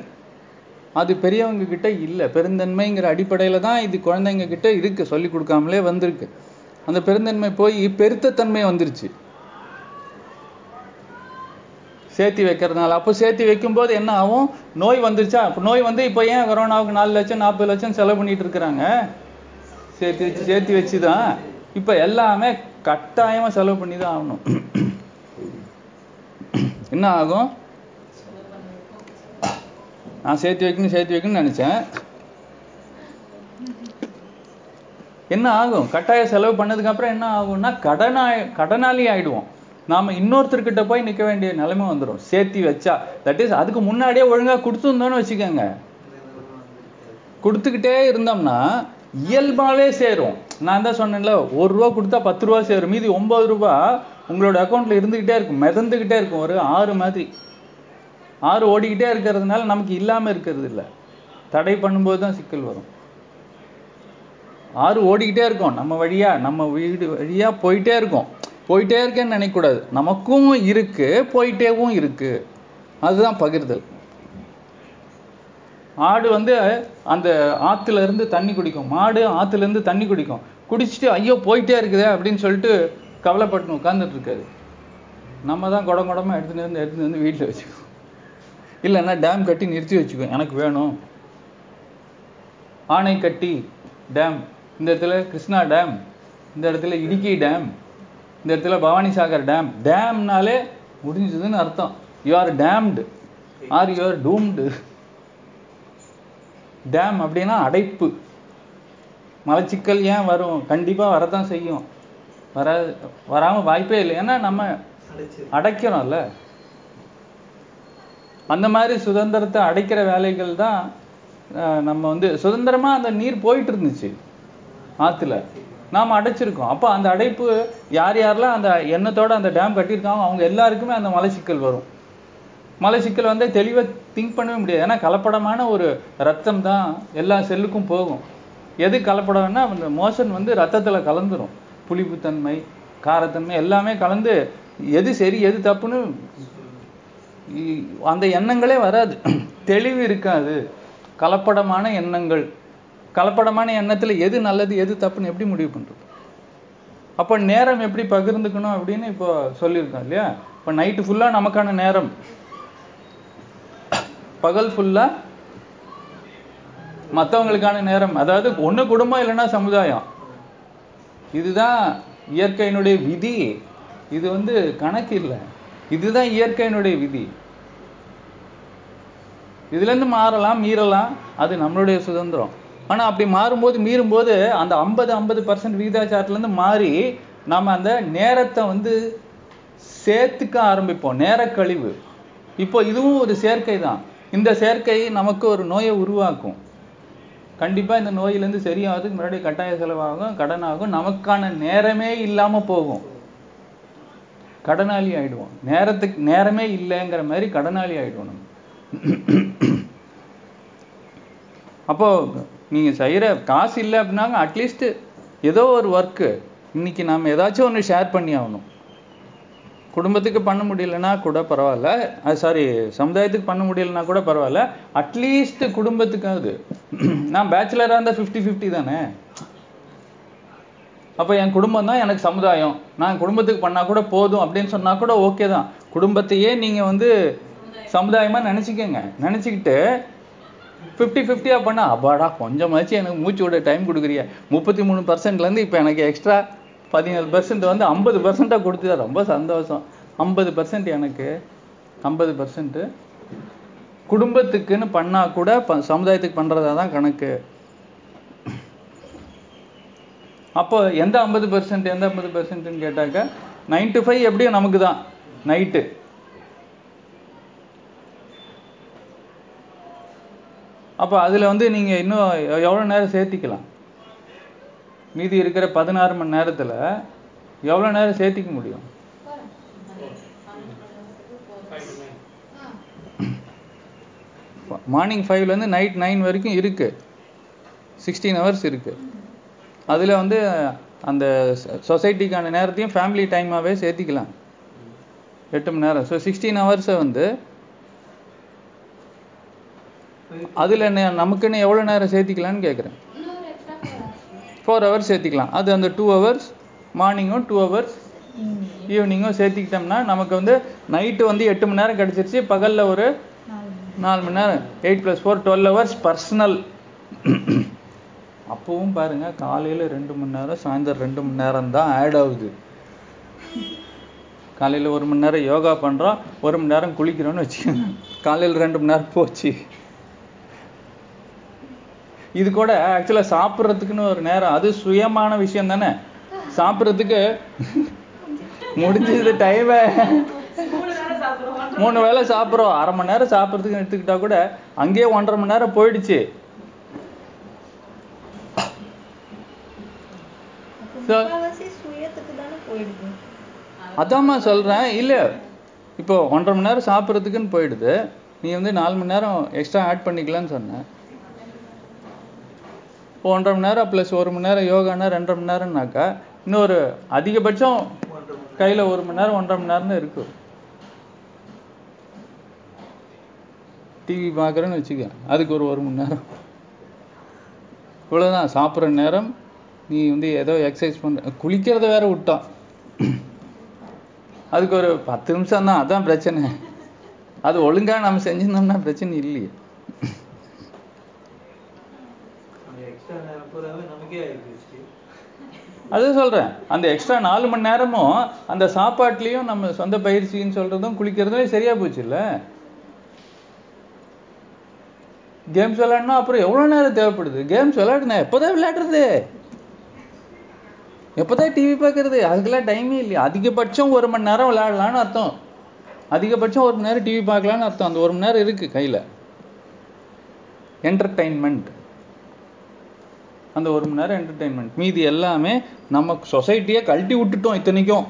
அது பெரியவங்க கிட்ட இல்லை. பெருந்தன்மைங்கிற அடிப்படையில் தான் இது குழந்தைங்க கிட்ட இருக்கு, சொல்லி கொடுக்காமலே வந்திருக்கு. அந்த பெருந்தன்மை போய் பெருத்த தன்மை வந்துருச்சு சேர்த்தி வைக்கிறதுனால. அப்போ சேர்த்தி வைக்கும்போது என்ன ஆகும்? நோய் வந்துருச்சா? அப்போ நோய் இப்போ ஏன் கொரோனாவுக்கு 4 லட்சம் 40 லட்சம் செலவு பண்ணிட்டு இருக்கிறாங்க? சேர்த்தி வச்சுதான். இப்போ எல்லாமே கட்டாயமாக செலவு பண்ணி தான் ஆகணும். என்ன ஆகும்? நான் சேர்த்து வைக்கணும்னு நினச்சேன். என்ன ஆகும்? கட்டாய செலவு பண்ணதுக்கப்புறம் என்ன ஆகும்னா கடனாளி ஆகிடுவோம். நாம் இன்னொருத்தர்கிட்ட போய் நிற்க வேண்டிய நிலைமை வந்துடும். சேர்த்தி வச்சா தட் இஸ், அதுக்கு முன்னாடியே ஒழுங்காக கொடுத்துருந்தோன்னு வச்சுக்கோங்க. கொடுத்துக்கிட்டே இருந்தோம்னா இயல்பாகவே சேரும். நான் தான் சொன்னேன்ல, 1 ரூபா கொடுத்தா 10 ரூபா சேரும், மீதி 9 ரூபா உங்களோட அக்கௌண்ட்டில் இருந்துக்கிட்டே இருக்கும், மிதந்துக்கிட்டே இருக்கும். ஒரு ஆறு மாதிரி, ஆறு ஓடிக்கிட்டே இருக்கிறதுனால நமக்கு இல்லாமல் இருக்கிறது இல்லை. தடை பண்ணும்போது தான் சிக்கல் வரும். ஆறு ஓடிக்கிட்டே இருக்கும், நம்ம வீடு வழியாக போயிட்டே இருக்கேன்னு நினைக்கக்கூடாது. நமக்கும் இருக்குது, போயிட்டேவும் இருக்குது. அதுதான் பகிர்தல். ஆடு அந்த ஆற்றுல இருந்து தண்ணி குடிக்கும், மாடு ஆற்றுல இருந்து தண்ணி குடிக்கும். குடிச்சிட்டு ஐயோ போயிட்டே இருக்குது அப்படின்னு சொல்லிட்டு கவலைப்பட்டு உட்காந்துட்டு இருக்காது. நம்ம தான் குடமாக எடுத்துகிட்டு வந்து வீட்டில் வச்சுக்கோம், இல்லைன்னா டேம் கட்டி நிறுத்தி வச்சுக்கோம். எனக்கு வேணும் ஆணை கட்டி டேம், இந்த இடத்துல கிருஷ்ணா டேம், இந்த இடத்துல இடுக்கி டேம், இந்த இடத்துல பவானி சாகர் டேம். டேம்னாலே முடிஞ்சதுன்னு அர்த்தம். You are damned or you are doomed. Dam அப்படின்னா அடைப்பு. மலச்சிக்கல் ஏன் வரும்? கண்டிப்பாக வரதான் செய்யும். வராமல் வாய்ப்பே இல்லை, ஏன்னா நம்ம அடைக்கிறோம்ல. அந்த மாதிரி சுதந்திரத்தை அடைக்கிற வேலைகள் தான் நம்ம சுதந்திரமாக அந்த நீர் போயிட்டு இருந்துச்சு ஆற்றுல, நாம் அடைச்சிருக்கோம். அப்போ அந்த அடைப்பு யாரெல்லாம் அந்த எண்ணத்தோடு அந்த டேம் கட்டியிருக்காங்க அவங்க எல்லாருக்குமே அந்த மலச்சிக்கல் வரும். மலச்சிக்கல் தெளிவாக திங்க் பண்ணவே முடியாது, ஏன்னா கலப்படமான ஒரு ரத்தம் தான் எல்லா செல்லுக்கும் போகும். எது கலப்படம்னா அந்த மோஷன் ரத்தத்தில் கலந்துரும், புளிப்புத்தன்மை காரத்தன்மை எல்லாமே கலந்து எது சரி எது தப்புன்னு அந்த எண்ணங்களே வராது, தெளிவு இருக்காது. கலப்படமான எண்ணங்கள், கலப்படமான எண்ணத்தில் எது நல்லது எது தப்புன்னு எப்படி முடிவு பண்ணுறது? அப்போ நேரம் எப்படி பகிர்ந்துக்கணும் அப்படின்னு இப்போ சொல்லியிருக்கோம் இல்லையா? இப்போ நைட்டு ஃபுல்லாக நமக்கான நேரம், பகல் ஃபுல்லாக மற்றவங்களுக்கான நேரம். அதாவது ஒன்று குடும்பம், இல்லைன்னா சமுதாயம். இதுதான் இயற்கையினுடைய விதி. இது வந்து கணக்கு இல்லை, இதுதான் இயற்கையினுடைய விதி. இதுலேருந்து மாறலாம் மீறலாம், அது நம்மளுடைய சுதந்திரம். ஆனால் அப்படி மாறும்போது மீறும்போது அந்த 50% விகிதாச்சாரத்துலேருந்து மாறி நாம் அந்த நேரத்தை வந்து சேர்த்துக்க ஆரம்பிப்போம். நேரக்கழிவு. இப்போ இதுவும் ஒரு சேர்க்கை தான். இந்த சேர்க்கை நமக்கு ஒரு நோயை உருவாக்கும். கண்டிப்பாக இந்த நோயிலேருந்து சரியாகிறதுக்கு முன்னாடி கட்டாய செலவாகும், கடனாகும், நமக்கான நேரமே இல்லாமல் போகும், கடனாளி ஆகிடுவோம். நேரத்துக்கு நேரமே இல்லைங்கிற மாதிரி கடனாளி ஆகிடுவோம் நம்ம. அப்போ நீங்கள் செய்கிற காசு இல்லை அப்படின்னாங்க, அட்லீஸ்ட் ஏதோ ஒரு ஒர்க்கு இன்னைக்கு நாம் ஏதாச்சும் ஒன்று ஷேர் பண்ணி ஆகணும். குடும்பத்துக்கு பண்ண முடியலன்னா கூட பரவாயில்ல, சமுதாயத்துக்கு பண்ண முடியலன்னா கூட பரவாயில்ல, அட்லீஸ்ட் குடும்பத்துக்காவது. நான் பேச்சுலராக இருந்தால் 50-50 தானே. அப்போ என் குடும்பம் தான் எனக்கு சமுதாயம், நான் குடும்பத்துக்கு பண்ணால் கூட போதும் அப்படின்னு சொன்னால் கூட ஓகே தான். குடும்பத்தையே நீங்கள் வந்து சமுதாயமாக நினச்சிக்கிட்டு 50-50 பண்ணா அப்பாடா கொஞ்சமாச்சு எனக்கு மூச்சு விட டைம் கொடுக்குறியா. 33% இப்போ எனக்கு எக்ஸ்ட்ரா 17% வந்து 50% கொடுத்துதா, ரொம்ப சந்தோஷம். 50% எனக்கு, 50% குடும்பத்துக்குன்னு பண்ணால் கூட சமுதாயத்துக்கு பண்ணுறதா தான் கணக்கு. அப்போ எந்த 50%, எந்த 50%ன்னு கேட்டாக்கா 9 to 5 எப்படியும் நமக்கு தான். நைட்டு அப்போ அதில் வந்து நீங்கள் இன்னும் எவ்வளோ நேரம் சேர்த்திக்கலாம்? மீதி இருக்கிற 16 மணி நேரத்தில் எவ்வளோ நேரம் சேர்த்திக்க முடியும்? மார்னிங் 5 நைட் 9 வரைக்கும் இருக்குது, 16 hours இருக்குது. அதில் வந்து அந்த சொசைட்டிக்கான நேரத்தையும் ஃபேமிலி டைமாகவே சேர்த்திக்கலாம், 8 மணி நேரம். ஸோ 16 hours வந்து அதில் நமக்குன்னு எவ்வளோ நேரம் சேர்த்திக்கலான்னு கேட்குறேன். 4 hours சேர்த்திக்கலாம். அது அந்த 2 hours மார்னிங்கும் 2 hours ஈவினிங்கும் சேர்த்திக்கிட்டோம்னா நமக்கு வந்து நைட்டு வந்து 8 மணி நேரம் கிடச்சிருச்சு, பகலில் ஒரு 4 மணி நேரம். 8 + 4 12 hours பர்சனல். அப்பவும் பாருங்கள், காலையில் 2 மணி நேரம், சாயந்தரம் 2 மணி நேரம் தான் ஆட் ஆகுது. காலையில் 1 மணி நேரம் யோகா பண்ணுறோம், 1 மணி நேரம் குளிக்கிறோன்னு வச்சுக்கோங்க, காலையில் 2 மணி நேரம் போச்சு. இது கூட ஆக்சுவலாக சாப்பிட்றதுக்குன்னு ஒரு நேரம், அது சுயமான விஷயம் தானே. சாப்பிட்றதுக்கு முடிஞ்சது டைமை, 3 வேளை சாப்பிட்றோம், அரை மணி நேரம் சாப்பிட்றதுக்குன்னு எடுத்துக்கிட்டா கூட அங்கேயே 1.5 மணி நேரம் போயிடுச்சு. அதாம்மா சொல்கிறேன். இல்லை, இப்போ 1.5 மணி நேரம் சாப்பிட்றதுக்குன்னு போயிடுது, நீ வந்து 4 மணி நேரம் எக்ஸ்ட்ரா ஆட் பண்ணிக்கலான்னு சொன்ன. 1.5 மணி நேரம் ப்ளஸ் 1 மணி நேரம் யோகானா 2.5 மணி நேரம்னாக்கா இன்னொரு அதிகபட்சம் கையில் 1 மணி நேரம் 1.5 மணி நேரம் தான் இருக்கும். டிவி பார்க்குறேன்னு வச்சுக்க, அதுக்கு ஒரு 1 மணி நேரம். இவ்வளோதான் சாப்பிட்ற நேரம். நீ வந்து ஏதோ எக்ஸசைஸ் பண்ணுற, குளிக்கிறத வேற விட்டான், அதுக்கு ஒரு 10 நிமிஷம் தான். அதான் பிரச்சனை. அது ஒழுங்காக நம்ம செஞ்சிருந்தோம்னா பிரச்சனை இல்லையே. அது சொல்றேன், அந்த எக்ஸ்ட்ரா 4 மணி நேரமும் அந்த சாப்பாட்டுலயும் நம்ம சொந்த பயிற்சின்னு சொல்றதும் குளிக்கிறதும் சரியா போச்சு. இல்ல கேம்ஸ் விளையாடணும், அப்புறம் எவ்வளவு நேரம் தேவைப்படுது? கேம்ஸ் விளையாடுனா எப்பதான் விளையாடுறது, எப்பதான் டிவி பாக்குறது, அதுக்கெல்லாம் டைமே இல்லையா. அதிகபட்சம் 1 மணி நேரம் விளையாடலான்னு அர்த்தம், அதிகபட்சம் 1 மணி நேரம் டிவி பார்க்கலான்னு அர்த்தம். அந்த 1 மணி நேரம் இருக்கு கையில, என்டர்டைன்மெண்ட். அந்த 1 மணி நேரம் என்டர்டெயின்மெண்ட், மீதி எல்லாமே நம்ம சொசைட்டியை கழட்டி விட்டுட்டோம். இத்தனைக்கும்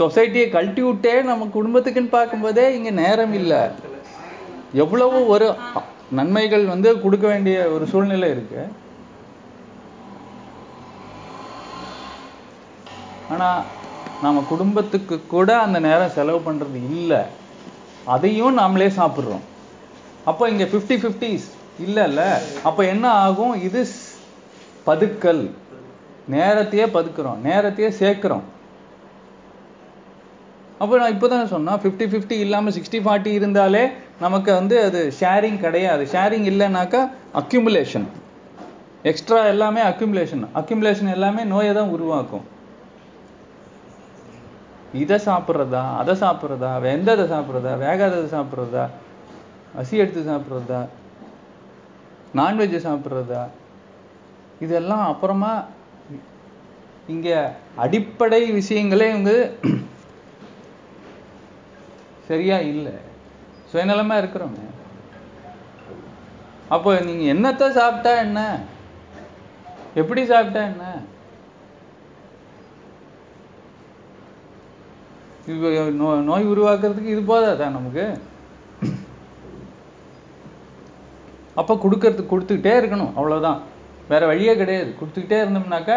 சொசைட்டியை கழட்டி விட்டே நம்ம குடும்பத்துக்குன்னு பார்க்கும்போதே இங்கே நேரம் இல்லை. எவ்வளவோ ஒரு நன்மைகள் வந்து கொடுக்க வேண்டிய ஒரு சூழ்நிலை இருக்கு. ஆனால் நம்ம குடும்பத்துக்கு கூட அந்த நேரம் செலவு பண்ணுறது இல்லை, அதையும் நாமளே சாப்பிட்றோம். அப்போ இங்கே 50-50 இல்லைல்ல. அப்போ என்ன ஆகும்? இது பதுக்கல், நேரத்தையே பதுக்கிறோம், நேரத்தையே சேர்க்கிறோம். அப்போ நான் இப்போ தான் சொன்னேன், 50-50 இல்லாமல் 60-40 இருந்தாலே நமக்கு வந்து அது ஷேரிங் கிடையாது. ஷேரிங் இல்லைனாக்கா அக்யூமுலேஷன், எக்ஸ்ட்ரா எல்லாமே அக்யூமுலேஷன். அக்யூமுலேஷன் எல்லாமே நோயை தான் உருவாக்கும். இதை சாப்பிட்றதா அதை சாப்பிட்றதா வெந்ததை சாப்பிட்றதா வேகாததை சாப்பிட்றதா அசி எடுத்து சாப்பிட்றதா நான்வெஜ்ஜை சாப்பிட்றதா இதெல்லாம் அப்புறமா இங்கே அடிப்படை விஷயங்களே வந்து சரியா இல்லை, சுயநலமாக இருக்கிறோங்க. அப்போ நீங்கள் என்னத்தை சாப்பிட்டா என்ன, எப்படி சாப்பிட்டா என்ன, நோய் உருவாக்குறதுக்கு இது போதாதான் நமக்கு. அப்போ கொடுத்துக்கிட்டே இருக்கணும், அவ்வளோதான், வேற வழியே கிடையாது. கொடுத்துக்கிட்டே இருந்தோம்னாக்கா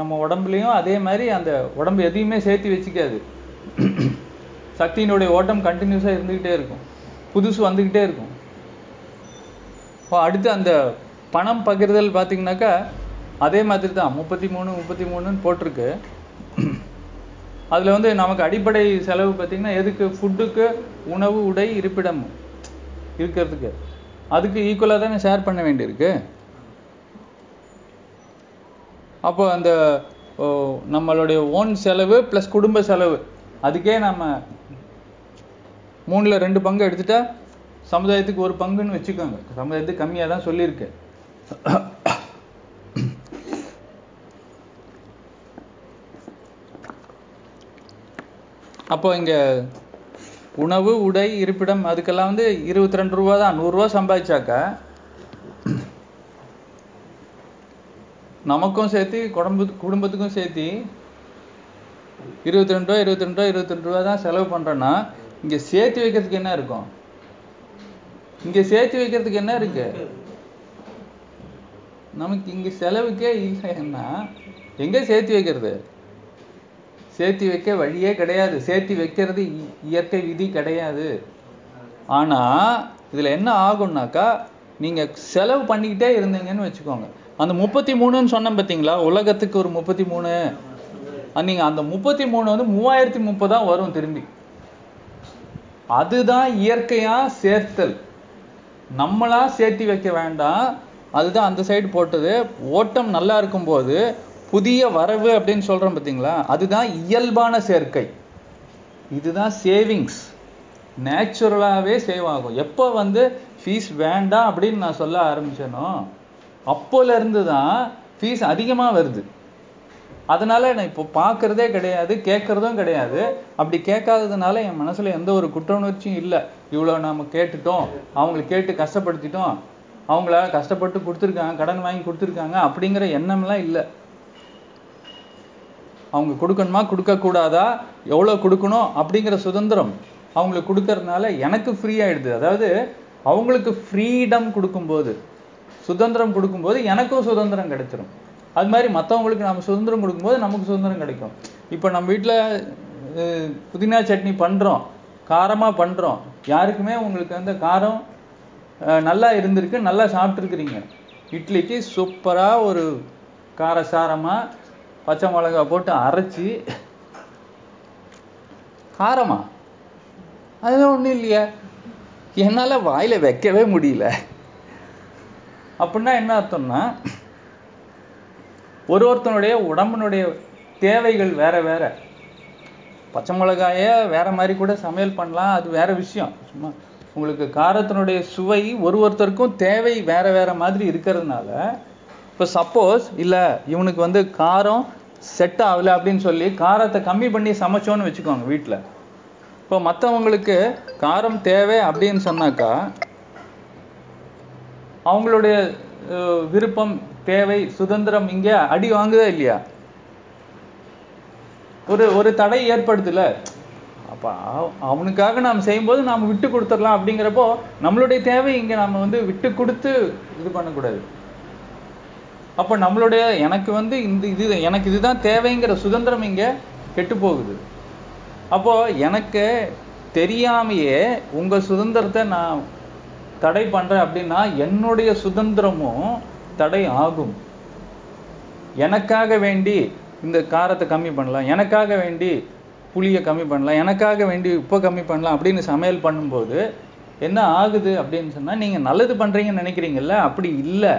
நம்ம உடம்புலையும் அதே மாதிரி அந்த உடம்பு எதையுமே சேர்த்து வச்சுக்காது. சக்தியினுடைய ஓட்டம் கண்டினியூஸாக இருந்துக்கிட்டே இருக்கும், புதுசு வந்துக்கிட்டே இருக்கும். அடுத்து அந்த பணம் பகிர்தல் பார்த்திங்கனாக்கா அதே மாதிரி தான் 33 போட்டிருக்கு. அதில் வந்து நமக்கு அடிப்படை செலவு பார்த்திங்கன்னா எதுக்கு, ஃபுட்டுக்கு, உணவு, உடை, இருப்பிடம் இருக்கிறதுக்கு, அதுக்கு ஈக்குவலாக தானே ஷேர் பண்ண வேண்டியிருக்கு. அப்போ அந்த நம்மளுடைய ஓன் செலவு ப்ளஸ் குடும்ப செலவு, அதுக்கே நம்ம 3ல் 2 பங்கு எடுத்துட்டா சமுதாயத்துக்கு ஒரு பங்குன்னு வச்சுக்கோங்க. சமுதாயத்துக்கு கம்மியாக தான் சொல்லியிருக்கு. அப்போ இங்கே உணவு, உடை, இருப்பிடம் அதுக்கெல்லாம் வந்து 22 ரூபா தான். 100 ரூபா சம்பாதிச்சாக்கா நமக்கும் சேர்த்து குடும்பத்துக்கும் சேர்த்து 22 ரூபா தான் செலவு பண்ணுறோன்னா இங்கே சேர்த்து வைக்கிறதுக்கு என்ன இருக்கும், இங்கே சேர்த்து வைக்கிறதுக்கு என்ன இருக்கு? நமக்கு இங்கே செலவுக்கே இல்லைன்னா எங்கே சேர்த்து வைக்கிறது? சேர்த்து வைக்க வழியே கிடையாது, சேர்த்து வைக்கிறது இயற்கை விதி கிடையாது. ஆனால் இதில் என்ன ஆகும்னாக்கா நீங்கள் செலவு பண்ணிக்கிட்டே இருந்தீங்கன்னு வச்சுக்கோங்க. அந்த 33ன்னு சொன்ன பார்த்தீங்களா, உலகத்துக்கு ஒரு 33, நீங்கள் அந்த 33 வந்து 3030 வரும் திரும்பி. அதுதான் இயற்கையாக சேர்த்தல், நம்மளா சேர்த்து வைக்க வேண்டாம். அதுதான் அந்த சைடு போட்டது. ஓட்டம் நல்லா இருக்கும்போது புதிய வரவு அப்படின்னு சொல்கிறோம் பார்த்தீங்களா, அதுதான் இயல்பான சேர்க்கை. இதுதான் சேவிங்ஸ், நேச்சுரலாகவே சேவ் ஆகும். எப்போ வந்து ஃபீஸ் வேண்டாம் அப்படின்னு நான் சொல்ல ஆரம்பிச்சேனோ அப்போலேருந்து தான் ஃபீஸ் அதிகமாக வருது. அதனால் நான் இப்போ பார்க்குறதே கிடையாது, கேட்குறதும் கிடையாது. அப்படி கேட்காததுனால என் மனசில் எந்த ஒரு குற்றவுணர்ச்சியும் இல்லை. இவ்வளோ நம்ம கேட்டுட்டோம், அவங்களை கேட்டு கஷ்டப்படுத்திட்டோம், அவங்களால கஷ்டப்பட்டு கொடுத்துருக்காங்க, கடன் வாங்கி கொடுத்துருக்காங்க அப்படிங்கிற எண்ணம்லாம் இல்லை. அவங்க கொடுக்கணுமா கொடுக்கக்கூடாதா எவ்வளோ கொடுக்கணும் அப்படிங்கிற சுதந்திரம் அவங்களுக்கு கொடுக்கறதுனால எனக்கு ஃப்ரீ ஆகிடுது. அதாவது அவங்களுக்கு ஃப்ரீடம் கொடுக்கும்போது, சுதந்திரம் கொடுக்கும்போது எனக்கும் சுதந்திரம் கிடைச்சிடும். அது மாதிரி மற்றவங்களுக்கு நம்ம சுதந்திரம் கொடுக்கும்போது நமக்கு சுதந்திரம் கிடைக்கும். இப்போ நம்ம வீட்டில் புதினா சட்னி பண்ணுறோம், காரமாக பண்ணுறோம். யாருக்குமே உங்களுக்கு அந்த காரம் நல்லா இருந்திருக்கு, நல்லா சாப்பிட்ருக்குறீங்க. இட்லிக்கு சூப்பராக ஒரு காரசாரமாக பச்சை மிளகா போட்டு அரைச்சி காரமா, அதெல்லாம் ஒன்றும் இல்லையா, என்னால் வாயில் வைக்கவே முடியல அப்படின்னா என்ன அர்த்தம்னா, ஒருத்தனுடைய உடம்புனுடைய தேவைகள் வேற வேற. பச்சை மிளகாயை வேற மாதிரி கூட சமையல் பண்ணலாம், அது வேற விஷயம். சும்மா உங்களுக்கு காரத்தினுடைய சுவை ஒருத்தருக்கும் தேவை வேற வேற மாதிரி இருக்கிறதுனால, இப்போ சப்போஸ் இல்லை இவனுக்கு வந்து காரம் செட் ஆகலை அப்படின்னு சொல்லி காரத்தை கம்மி பண்ணி சமைச்சோன்னு வச்சுக்கோங்க வீட்டில். இப்போ மற்றவங்களுக்கு காரம் தேவை அப்படின்னு சொன்னாக்கா அவங்களுடைய விருப்பம், தேவை, சுதந்திரம் இங்கே அடி வாங்குதா இல்லையா? ஒரு தடை ஏற்படுதுல. அப்போ அவனுக்காக நாம் செய்யும்போது நாம் விட்டு கொடுத்துடலாம் அப்படிங்கிறப்போ நம்மளுடைய தேவை இங்கே நாம் வந்து விட்டு கொடுத்து இது பண்ணக்கூடாது. அப்போ நம்மளுடைய எனக்கு வந்து இது எனக்கு இதுதான் தேவைங்கிற சுதந்திரம் இங்கே கெட்டு போகுது. அப்போது எனக்கு தெரியாமையே உங்கள் சுதந்திரத்தை நான் தடை பண்ணுறேன் அப்படின்னா என்னுடைய சுதந்திரமும் தடை ஆகும். எனக்காக வேண்டி இந்த காரத்தை கம்மி பண்ணலாம், எனக்காக வேண்டி புளியை கம்மி பண்ணலாம், எனக்காக வேண்டி உப்பை கம்மி பண்ணலாம் அப்படின்னு சமையல் பண்ணும்போது என்ன ஆகுது அப்படின்னு சொன்னால், நீங்கள் நல்லது பண்ணுறீங்கன்னு நினைக்கிறீங்கல்ல, அப்படி இல்லை,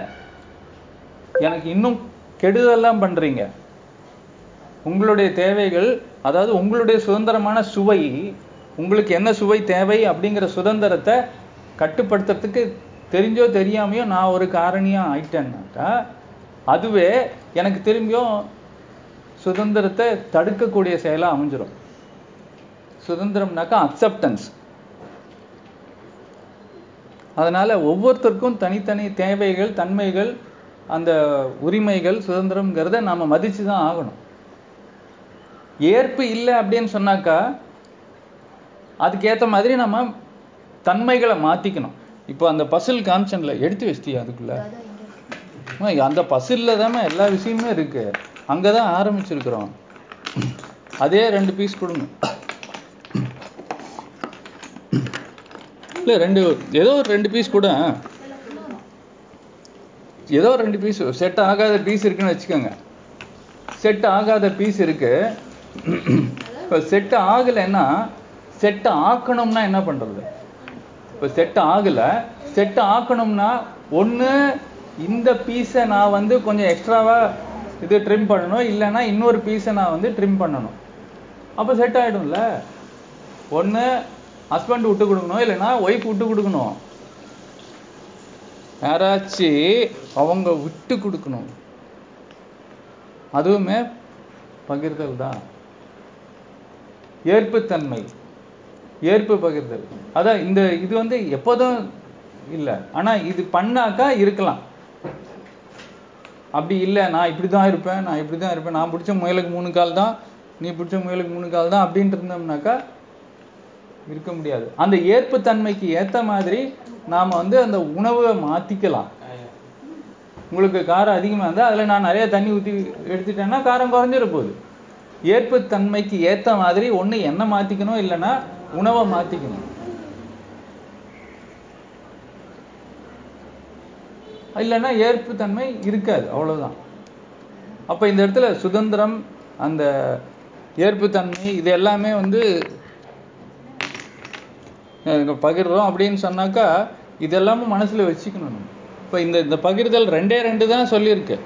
எனக்கு இன்னும் கெடுதலாம் பண்ணுறீங்க. உங்களுடைய தேவைகள், அதாவது உங்களுடைய சுதந்திரமான சுவை, உங்களுக்கு என்ன சுவை தேவை அப்படிங்கிற சுதந்திரத்தை கட்டுப்படுத்துறதுக்கு தெரிஞ்சோ தெரியாமையோ நான் ஒரு காரணியாக ஆயிட்டேன்னாக்கா அதுவே எனக்கு திரும்பியும் சுதந்திரத்தை தடுக்கக்கூடிய செயலாக அமைஞ்சிடும். சுதந்திரம்னாக்கா அக்செப்டன்ஸ். அதனால் ஒவ்வொருத்தருக்கும் தனித்தனி தேவைகள், தன்மைகள், அந்த உரிமைகள், சுதந்திரம்ங்கிறத நாம் மதித்து தான் ஆகணும். ஏற்பு இல்லை அப்படின்னு சொன்னாக்கா அதுக்கேற்ற மாதிரி நம்ம தன்மைகளை மாற்றிக்கணும். இப்போ அந்த பசில் காமிச்சனில் எடுத்து வச்சிட்டியா? அதுக்குள்ளே அந்த பசிலில் தான் எல்லா விஷயமுமே இருக்குது. அங்கே தான் ஆரம்பிச்சிருக்கிறோம். அதே 2 பீஸ் கொடுங்க. இல்லை 2 பீஸ் கூட, ஏதோ 2 பீஸ் செட் ஆகாத பீஸ் இருக்குன்னு வச்சுக்கோங்க. செட் ஆகாத பீஸ் இருக்கு. இப்போ செட் ஆகலைன்னா செட் ஆக்கணும்னா என்ன பண்ணுறது? இப்போ செட் ஆகலை, செட் ஆக்கணும்னா ஒன்று இந்த பீஸை நான் கொஞ்சம் எக்ஸ்ட்ராவாக ட்ரிம் பண்ணணும், இல்லைன்னா இன்னொரு பீஸை நான் ட்ரிம் பண்ணணும். அப்போ செட் ஆகிடும்ல. ஒன்று ஹஸ்பண்ட் விட்டு கொடுக்கணும், இல்லைன்னா ஒய்ஃப் விட்டு கொடுக்கணும். யாராச்சும் அவங்க விட்டு கொடுக்கணும். அதுவுமே பகிர்தல் தான். ஏற்புத்தன்மை, ஏற்பு பகிர்தல். அதான் இந்த இது எப்போதும் இல்லை, ஆனால் இது பண்ணாக்கா இருக்கலாம். அப்படி இல்லை, நான் இப்படி தான் இருப்பேன், நான் இப்படி தான் இருப்பேன், நான் பிடிச்ச முயலுக்கு 3 கால் தான், நீ பிடிச்ச முயலுக்கு 3 கால் தான் அப்படின்ட்டு இருந்தோம்னாக்கா இருக்க முடியாது. அந்த ஏற்புத்தன்மைக்கு ஏற்ற மாதிரி நாம் அந்த உணவை மாற்றிக்கலாம். உங்களுக்கு காரம் அதிகமாக இருந்தால் அதில் நான் நிறையா தண்ணி ஊற்றி எடுத்துட்டேன்னா காரம் குறைஞ்சிட போகுது. ஏற்புத்தன்மைக்கு ஏற்ற மாதிரி ஒன்று என்ன மாற்றிக்கணும், இல்லைன்னா உணவை மாற்றிக்கணும். இல்லைன்னா ஏற்புத்தன்மை இருக்காது, அவ்வளோதான். அப்போ இந்த இடத்துல சுதந்திரம், அந்த ஏற்புத்தன்மை, இது எல்லாமே பகிர்றோம் அப்படின்னு சொன்னாக்கா இதெல்லாமும் மனசில் வச்சுக்கணும். இப்போ இந்த பகிர்தல் 2 தான் சொல்லியிருக்கு.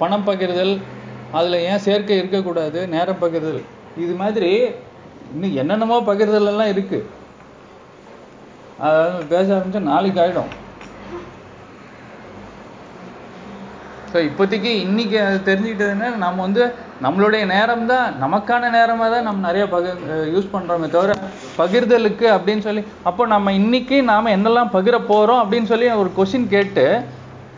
பணம் பகிர்தல், அதில் ஏன் சேர்க்கை இருக்கக்கூடாது, நேரம் பகிர்தல், இது மாதிரி இன்னும் என்னென்னமோ பகிர்தல் எல்லாம் இருக்குது. அதாவது பேச ஆரம்பித்தா நாளைக்கு ஆகிடும். ஸோ இப்போதைக்கு இன்றைக்கி அது தெரிஞ்சுக்கிட்டதுன்னா நம்ம நம்மளுடைய நேரம் தான், நமக்கான நேரமாக தான் நம்ம நிறையா யூஸ் பண்ணுறோமே தவிர பகிர்தலுக்கு அப்படின்னு சொல்லி. அப்போ நம்ம இன்றைக்கி நாம் என்னெல்லாம் பகிர போகிறோம் அப்படின்னு சொல்லி ஒரு கொஷின் கேட்டு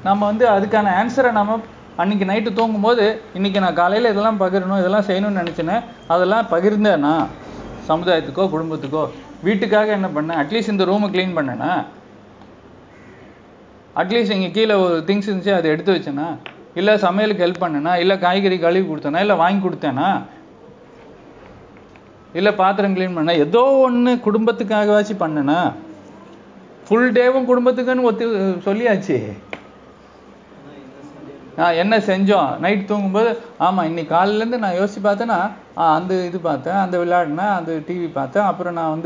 நம்ம அதுக்கான ஆன்சரை நம்ம அன்றைக்கி நைட்டு தூங்கும்போது இன்றைக்கி நான் காலையில் இதெல்லாம் பகிரணும், இதெல்லாம் செய்யணும்னு நினச்சினேன், அதெல்லாம் பகிர்ந்தேண்ணா சமுதாயத்துக்கோ குடும்பத்துக்கோ. வீட்டுக்காக என்ன பண்ணேன்? அட்லீஸ்ட் இந்த ரூமை க்ளீன் பண்ணேண்ணா, அட்லீஸ்ட் இங்கே கீழே ஒரு திங்ஸ் இருந்துச்சு அதை எடுத்து வச்சேண்ணா, இல்லை சமையலுக்கு ஹெல்ப் பண்ணேண்ணா, இல்லை காய்கறி கழுவி கொடுத்தேண்ணா, இல்லை வாங்கி கொடுத்தேண்ணா, இல்லை பாத்திரம் க்ளீன் பண்ணேன், ஏதோ ஒன்று குடும்பத்துக்காகவாச்சு பண்ணேண்ணா. ஃபுல் டேவும் குடும்பத்துக்குன்னு சொல்லியாச்சு. நான் என்ன செஞ்சோம் நைட் தூங்கும்போது? ஆமாம், இன்னைக்கு காலையிலேருந்து நான் யோசிச்சு பார்த்தேன்னா அந்த இது பார்த்தேன், அந்த விளையாடினேன், அந்த டிவி பார்த்தேன், அப்புறம் நான்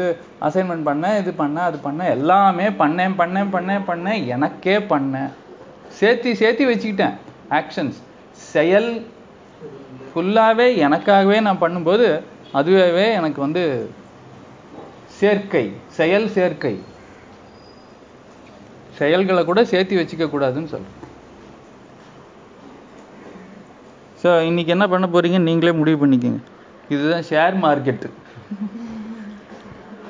அசைன்மெண்ட் பண்ணேன், இது பண்ணேன், அது பண்ணேன், எல்லாமே பண்ணேன், எனக்கே பண்ணேன், சேர்த்து வச்சுக்கிட்டேன். ஆக்ஷன்ஸ், செயல் ஃபுல்லாகவே எனக்காகவே நான் பண்ணும்போது அதுவே எனக்கு சேர்க்கை, செயல் சேர்க்கை. செயல்களை கூட சேர்த்து வச்சுக்கக்கூடாதுன்னு சொல்கிறேன். ஸோ இன்றைக்கி என்ன பண்ண போகிறீங்க நீங்களே முடிவு பண்ணிக்கோங்க. இதுதான் ஷேர் மார்க்கெட்டு.